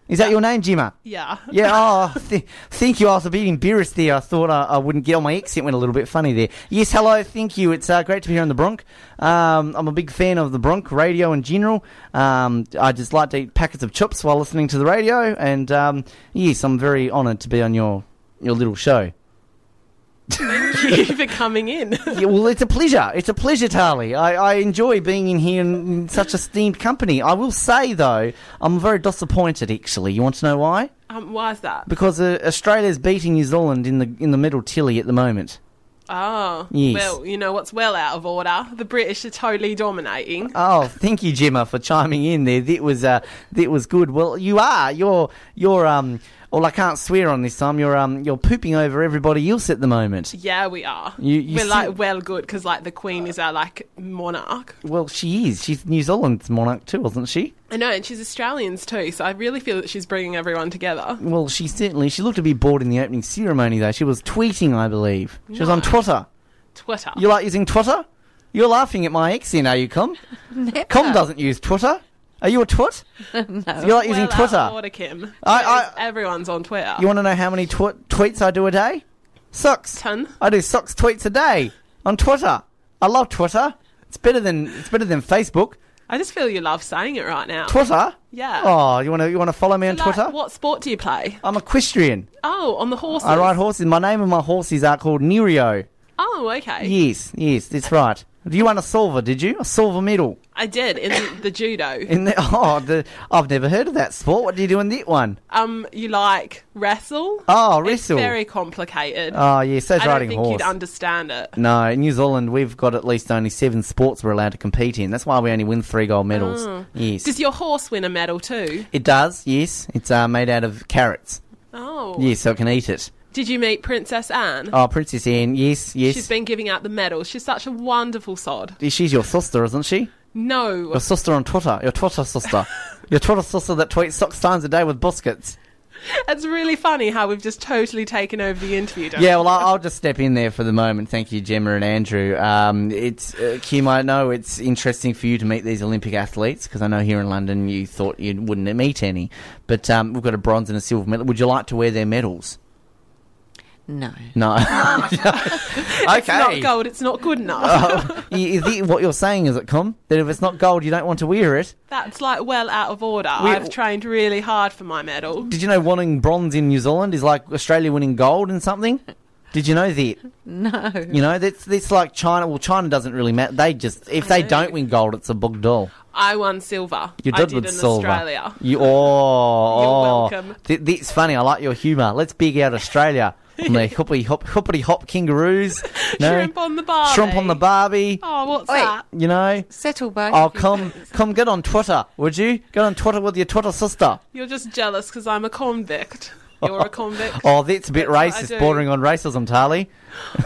Is that your name, Gemma? Yeah. Yeah, oh, th- thank you. I was a bit embarrassed there. I thought I, I wouldn't get on. My accent went a little bit funny there. Yes, hello, thank you. It's uh, great to be here on The Bronc. Um, I'm a big fan of The Bronc radio in general. Um, I just like to eat packets of chips while listening to the radio. And, um, yes, I'm very honoured to be on your, your little show. Thank you for coming in. Yeah, well, it's a pleasure. It's a pleasure, Tarly. I, I enjoy being in here in such esteemed company. I will say, though, I'm very disappointed, actually. You want to know why? Um, why is that? Because uh, Australia's beating New Zealand in the in the medal tilly at the moment. Oh, yes. Well, you know what's well out of order? The British are totally dominating. Oh, thank you, Gemma, for chiming in there. That was uh, that was good. Well, you are. You're you're um. Well, I can't swear on this time. You're um, you're pooping over everybody else at the moment. Yeah, we are. You, you We're see- like well good because like the Queen is our like monarch. Well, she is. She's New Zealand's monarch too, wasn't she? I know, and she's Australians too, so I really feel that she's bringing everyone together. Well, she certainly. She looked a bit bored in the opening ceremony though. She was tweeting, I believe. She no. was on Twitter. Twitter. You like using Twitter? You're laughing at my accent, are you, Com? Com doesn't use Twitter. Are you a twit? No. You're like using well, Twitter. Out of order, Kim. I, I, Everyone's on Twitter. You want to know how many twi- tweets I do a day? Six. Ten. I do six tweets a day on Twitter. I love Twitter. It's better than it's better than Facebook. I just feel you love saying it right now. Twitter? Yeah. Oh, you want to you want to follow me so on like, Twitter? What sport do you play? I'm equestrian. Oh, on the horses. I ride horses. My name and my horses are called Nereo. Oh, okay. Yes, yes, that's right. You won a silver, did you? A silver medal. I did, in the, the judo. In the oh, the, I've never heard of that sport. What do you do in that one? Um, you like wrestle. Oh, wrestle. It's very complicated. Oh, yes, so's riding a horse. I don't think you'd understand it. No, in New Zealand, we've got at least only seven sports we're allowed to compete in. That's why we only win three gold medals. Oh. Yes. Does your horse win a medal too? It does, yes. It's uh, made out of carrots. Oh. Yes, so it can eat it. Did you meet Princess Anne? Oh, Princess Anne, yes, yes. She's been giving out the medals. She's such a wonderful sod. She's your sister, isn't she? No. Your sister on Twitter. Your Twitter sister. Your Twitter sister that tweets six times a day with biscuits. It's really funny how we've just totally taken over the interview, don't Yeah, well, I'll, I'll just step in there for the moment. Thank you, Gemma and Andrew. Um, it's uh, Kim, I know it's interesting for you to meet these Olympic athletes, because I know here in London you thought you wouldn't meet any. But um, we've got a bronze and a silver medal. Would you like to wear their medals? No. No. Okay. It's not gold. It's not good enough. uh, you, the, what you're saying is it, Com, that if it's not gold, you don't want to wear it. That's like well out of order. We're, I've trained really hard for my medal. Did you know winning bronze in New Zealand is like Australia winning gold in something? Did you know that? No. You know, that's, that's like China. Well, China doesn't really matter. They just, if they don't win gold, it's a big deal. I won silver. You did, I did with in silver. Australia. You, oh, oh. You're welcome. Th- that's funny. I like your humour. Let's big out Australia. On the hoppity hop, hoppity hop kangaroos. No? Shrimp on the Barbie. Shrimp on the Barbie. Oh, what's Wait, that? You know. Settle back. Oh, come, come, get on Twitter, would you? Get on Twitter with your Twitter sister. You're just jealous because I'm a convict. You're a convict. Oh, that's a bit that's racist, bordering on racism, Tarly.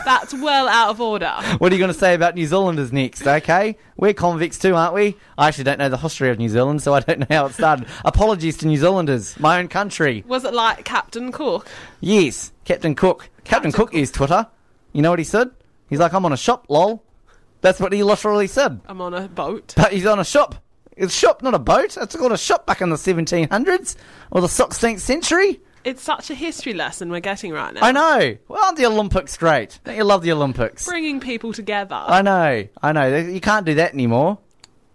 That's well out of order. What are you going to say about New Zealanders next, okay? We're convicts too, aren't we? I actually don't know the history of New Zealand, so I don't know how it started. Apologies to New Zealanders, my own country. Was it like Captain Cook? Yes, Captain Cook. Captain, Captain Cook, Cook used Twitter. You know what he said? He's like, I'm on a shop, lol. That's what he literally said. I'm on a boat. But he's on a shop. It's shop, not a boat. It's called a shop back in the seventeen hundreds or the sixteenth century. It's such a history lesson we're getting right now. I know. Well, aren't the Olympics great? Don't you love the Olympics? Bringing people together. I know. I know. You can't do that anymore.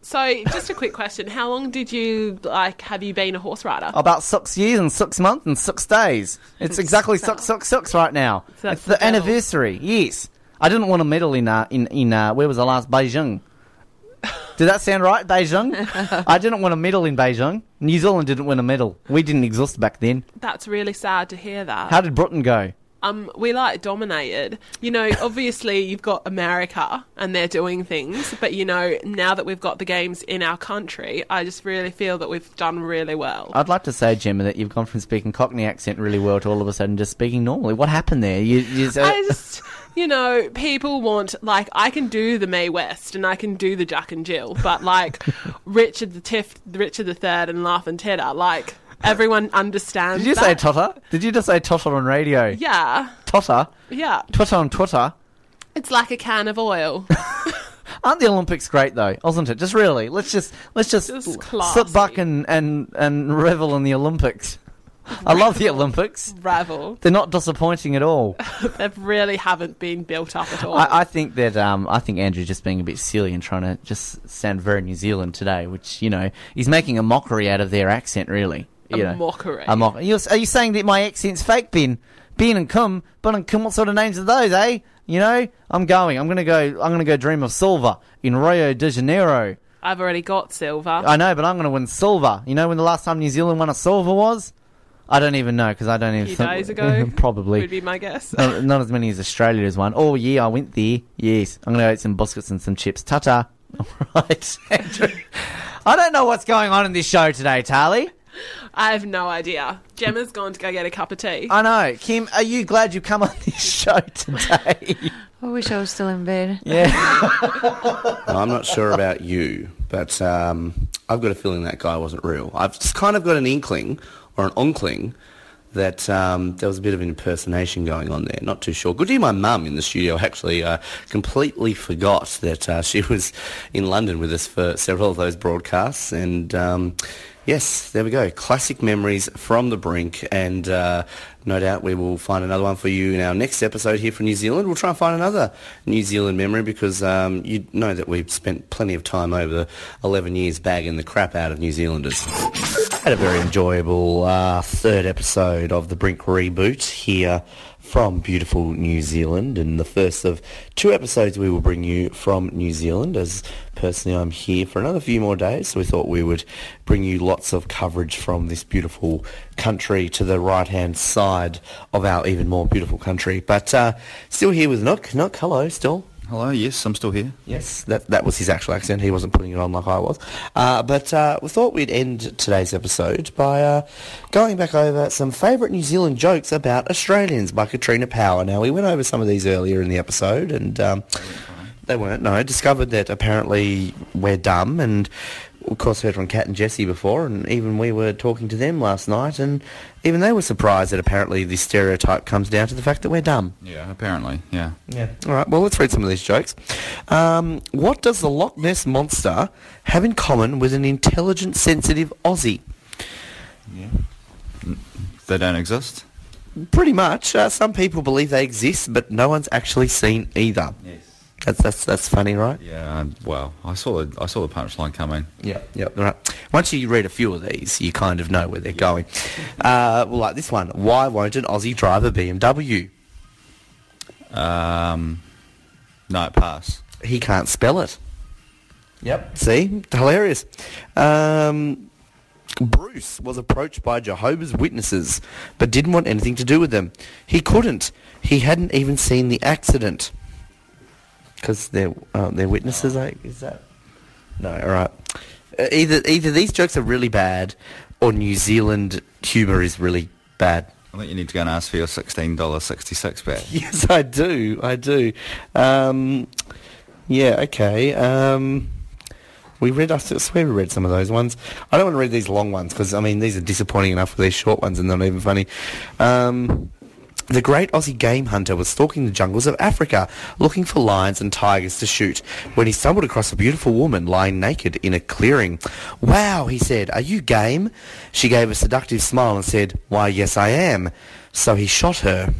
So, just a quick question. How long did you, like, have you been a horse rider? About six years and six months and six days. It's exactly six, six, six right now. So it's the, the anniversary. Yes. I didn't want a medal in, uh, in, in uh, where was the last, Beijing? Did that sound right, Beijing? I didn't win a medal in Beijing. New Zealand didn't win a medal. We didn't exist back then. That's really sad to hear that. How did Britain go? Um, we, like, dominated. You know, obviously you've got America and they're doing things, but, you know, now that we've got the games in our country, I just really feel that we've done really well. I'd like to say, Gemma, that you've gone from speaking Cockney accent really well to all of a sudden just speaking normally. What happened there? You, you just... I just... You know, people want, like, I can do the Mae West and I can do the Jack and Jill, but, like, Richard the Tiff, Richard the Third and Laugh and Titter, like, everyone understands. Did you that. say Totter? Did you just say Totter on radio? Yeah. Totter? Yeah. Twitter on Twitter? It's like a can of oil. Aren't the Olympics great, though? Isn't it? Just really. Let's just, let's just, just sit back and, and, and revel in the Olympics. I love the Olympics. Ravel. They're not disappointing at all. They really haven't been built up at all. I, I think that um, I think Andrew's just being a bit silly and trying to just sound very New Zealand today, which, you know, he's making a mockery out of their accent, really. You a know. mockery. A mo- are, you, are you saying that my accent's fake, Ben? Ben and Kim, Ben and Kim. What sort of names are those, eh? You know, I'm going. I'm gonna go. I'm gonna go dream of silver in Rio de Janeiro. I've already got silver. I know, but I'm gonna win silver. You know, when the last time New Zealand won a silver was. I don't even know because I don't even think... A few days ago? Probably. Would be my guess. not, not as many as Australia as one. Oh, yeah, I went there. Yes. I'm going to eat some biscuits and some chips. Ta-ta. All right, Andrew. I don't know what's going on in this show today, Tarly. I have no idea. Gemma's gone to go get a cup of tea. I know. Kim, are you glad you come on this show today? I wish I was still in bed. Yeah. I'm not sure about you, but um, I've got a feeling that guy wasn't real. I've just kind of got an inkling... or an onkling, that um, there was a bit of an impersonation going on there. Not too sure. Good to hear my mum in the studio actually uh, completely forgot that uh, she was in London with us for several of those broadcasts. And um, yes, there we go. Classic memories from The Brink. And uh, no doubt we will find another one for you in our next episode here from New Zealand. We'll try and find another New Zealand memory because um, you know that we've spent plenty of time over the eleven years bagging the crap out of New Zealanders. Had a very enjoyable uh, third episode of The Brink Reboot here from beautiful New Zealand, and the first of two episodes we will bring you from New Zealand, as personally I'm here for another few more days, so we thought we would bring you lots of coverage from this beautiful country to the right-hand side of our even more beautiful country. But uh, still here with Nook. Nook, hello, still. Hello, yes, I'm still here. Yes, that that was his actual accent. He wasn't putting it on like I was. Uh, but uh, we thought we'd end today's episode by uh, going back over some favourite New Zealand jokes about Australians by Katrina Power. Now, we went over some of these earlier in the episode, and um, they weren't, no, discovered that apparently we're dumb, and of course heard from Cat and Jessie before, and even we were talking to them last night, and even they were surprised that apparently this stereotype comes down to the fact that we're dumb. Yeah, apparently, yeah. Yeah. All right, well, let's read some of these jokes. Um, what does the Loch Ness Monster have in common with an intelligent, sensitive Aussie? Yeah. They don't exist. Pretty much. Uh, some people believe they exist, but no one's actually seen either. Yes. That's that's that's funny, right? Yeah. Well, I saw the I saw the punchline coming. Yeah. Yeah. Right. Once you read a few of these, you kind of know where they're yeah. going. Uh, well, like this one. Why won't an Aussie drive a B M W? Um, no, pass. He can't spell it. Yep. See, hilarious. Um, Bruce was approached by Jehovah's Witnesses, but didn't want anything to do with them. He couldn't. He hadn't even seen the accident. Because they're, um, they're witnesses, no. like, is that? No, all right. Uh, either either these jokes are really bad, or New Zealand humour is really bad. I think you need to go and ask for your sixteen dollars sixty-six back. Yes, I do, I do. Um, yeah, okay. Um, we read, I swear we read some of those ones. I don't want to read these long ones, because, I mean, these are disappointing enough with these short ones, and they're not even funny. Um... The great Aussie game hunter was stalking the jungles of Africa, looking for lions and tigers to shoot, when he stumbled across a beautiful woman lying naked in a clearing. "Wow," he said, "are you game?" She gave a seductive smile and said, "Why, yes, I am." So he shot her.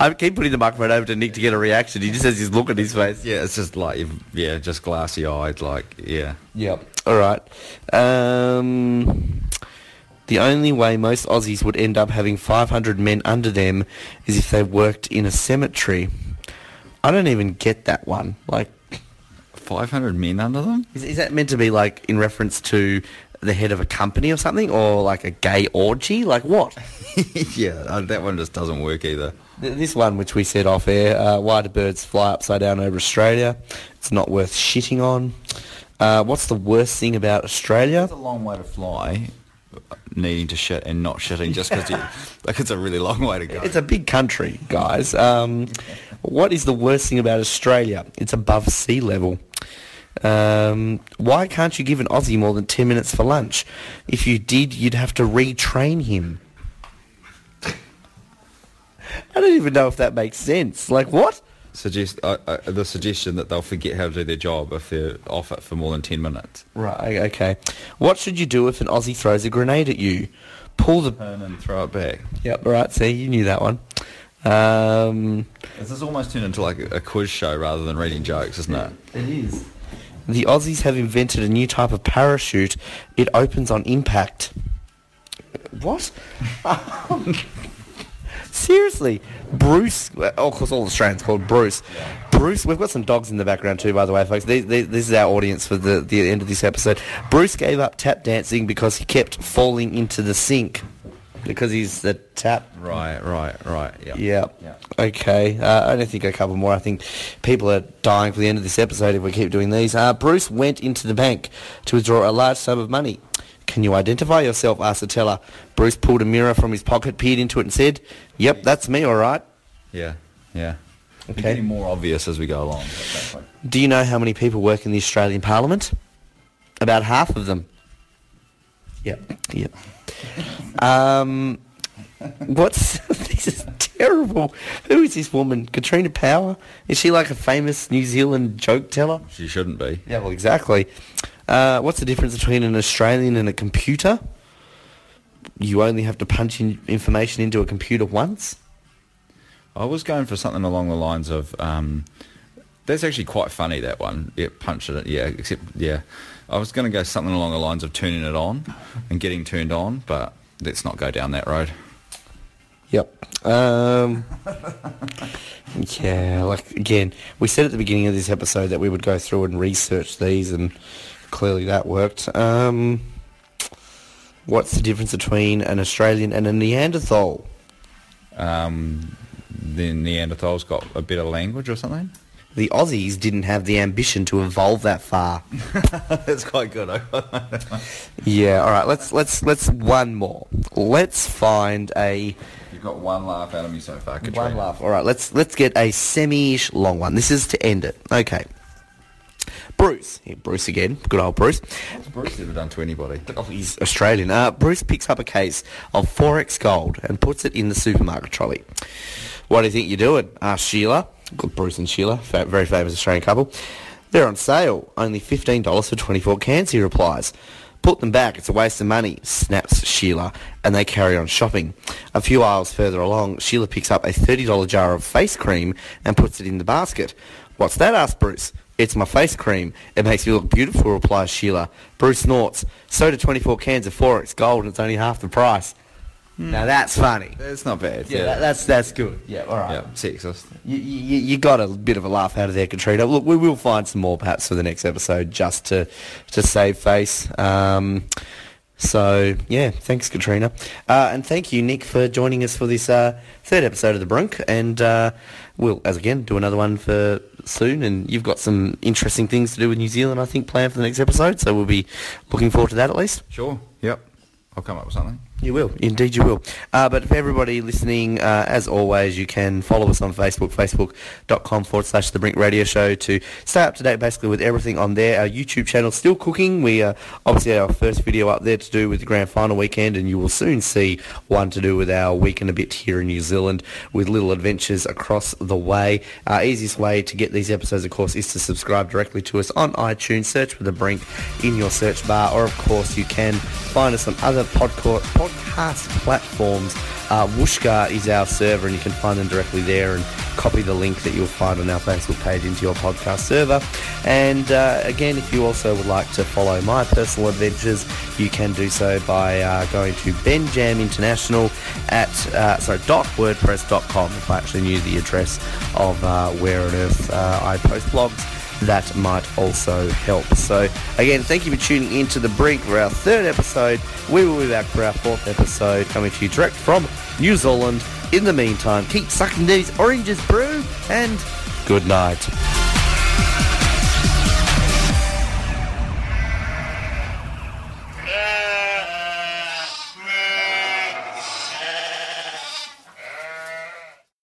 I keep putting the microphone over to Nick to get a reaction. He just has his look on his face. Yeah, it's just like, yeah, just glassy-eyed, like, yeah. Yep. All right. Um... The only way most Aussies would end up having five hundred men under them is if they worked in a cemetery. I don't even get that one. Like, five hundred men under them? Is, is that meant to be, like, in reference to the head of a company or something? Or, like, a gay orgy? Like, what? Yeah, that one just doesn't work either. This one, which we said off air, uh, why do birds fly upside down over Australia? It's not worth shitting on. Uh, what's the worst thing about Australia? It's a long way to fly. Needing to shit and not shitting just because yeah. like it's a really long way to go. It's a big country, guys. Um, what is the worst thing about Australia? It's above sea level. Um, why can't you give an Aussie more than ten minutes for lunch? If you did, you'd have to retrain him. I don't even know if that makes sense. Like, what? Suggest uh, uh, the suggestion that they'll forget how to do their job if they're off it for more than ten minutes. Right, okay. What should you do if an Aussie throws a grenade at you? Pull the... Turn and throw it back. Yep, right, see, you knew that one. Um, this has almost turned into like a quiz show rather than reading jokes, isn't it? It is. The Aussies have invented a new type of parachute. It opens on impact. What? Seriously, Bruce, oh, of course all Australians called Bruce. Bruce, we've got some dogs in the background too, by the way, folks. These, these, this is our audience for the, the end of this episode. Bruce gave up tap dancing because he kept falling into the sink. Because he's the tap. Right, right, right, yeah. Yeah, yeah. Okay. Uh, I don't think a couple more. I think people are dying for the end of this episode if we keep doing these. Uh, Bruce went into the bank to withdraw a large sum of money. "Can you identify yourself?" asked the teller. Bruce pulled a mirror from his pocket, peered into it and said, "Yep, that's me, all right." Yeah, yeah. Okay. It's getting more obvious as we go along. Do you know how many people work in the Australian Parliament? About half of them. Yep, yep. um, what's... this is terrible. Who is this woman? Katrina Power? Is she like a famous New Zealand joke teller? She shouldn't be. Yeah, well, exactly. Uh, what's the difference between an Australian and a computer? You only have to punch in information into a computer once. I was going for something along the lines of, um, that's actually quite funny, that one. Yeah, punch it, yeah, except, yeah. I was going to go something along the lines of turning it on and getting turned on, but let's not go down that road. Yep. Um, yeah, like, again, we said at the beginning of this episode that we would go through and research these and... clearly that worked. Um, what's the difference between an Australian and a Neanderthal? Um, the Neanderthals got a better language or something? The Aussies didn't have the ambition to evolve that far. That's quite good. Yeah, all right. Let's let's let's one more. Let's find a. You've got one laugh out of me so far. Katrina. One laugh. All right. Let's let's get a semi-ish long one. This is to end it. Okay. Bruce, yeah, Bruce again, good old Bruce. What's Bruce ever done to anybody? Oh, he's Australian. Uh, Bruce picks up a case of forex gold and puts it in the supermarket trolley. "What do you think you're doing?" asked Sheila. Good, Bruce and Sheila, very famous Australian couple. "They're on sale, only fifteen dollars for twenty-four cans," he replies. Put them back, it's a waste of money, snaps Sheila, and they carry on shopping. A few aisles further along, Sheila picks up a thirty dollar jar of face cream and puts it in the basket. What's that, asks Bruce. It's my face cream. It makes me look beautiful, replies Sheila. Bruce snorts. So do twenty-four cans of Forex Gold, and it's only half the price. Mm. Now that's funny. That's not bad. Yeah, yeah. That, that's that's good. Yeah, all right. Yeah, six. You, you, you got a bit of a laugh out of there, Katrina. Look, we will find some more perhaps for the next episode just to to save face. Um, so, yeah, thanks, Katrina. Uh, and thank you, Nick, for joining us for this uh, third episode of The Brink. And uh, we'll, as again, do another one for... soon, and you've got some interesting things to do with New Zealand, I think, planned for the next episode, so we'll be looking forward to that at least. Sure, yep. I'll come up with something. You will. Indeed you will. Uh, but for everybody listening, uh, as always, you can follow us on Facebook, facebook.com forward slash The Brink Radio Show to stay up to date basically with everything on there. Our YouTube channel still cooking. We uh, obviously had our first video up there to do with the grand final weekend, and you will soon see one to do with our week and a bit here in New Zealand with little adventures across the way. Uh, easiest way to get these episodes, of course, is to subscribe directly to us on iTunes. Search for The Brink in your search bar, or, of course, you can find us on other podcast platforms. Uh, Wooshka is our server, and you can find them directly there and copy the link that you'll find on our Facebook page into your podcast server. And uh, again, if you also would like to follow my personal adventures, you can do so by uh, going to benjaminternational at uh, sorry, .wordpress dot com. If I actually knew the address of uh, where on earth uh, I post blogs, that might also help. So, again, thank you for tuning in to The Brink for our third episode. We will be back for our fourth episode, coming to you direct from New Zealand. In the meantime, keep sucking these oranges, brew, and good night.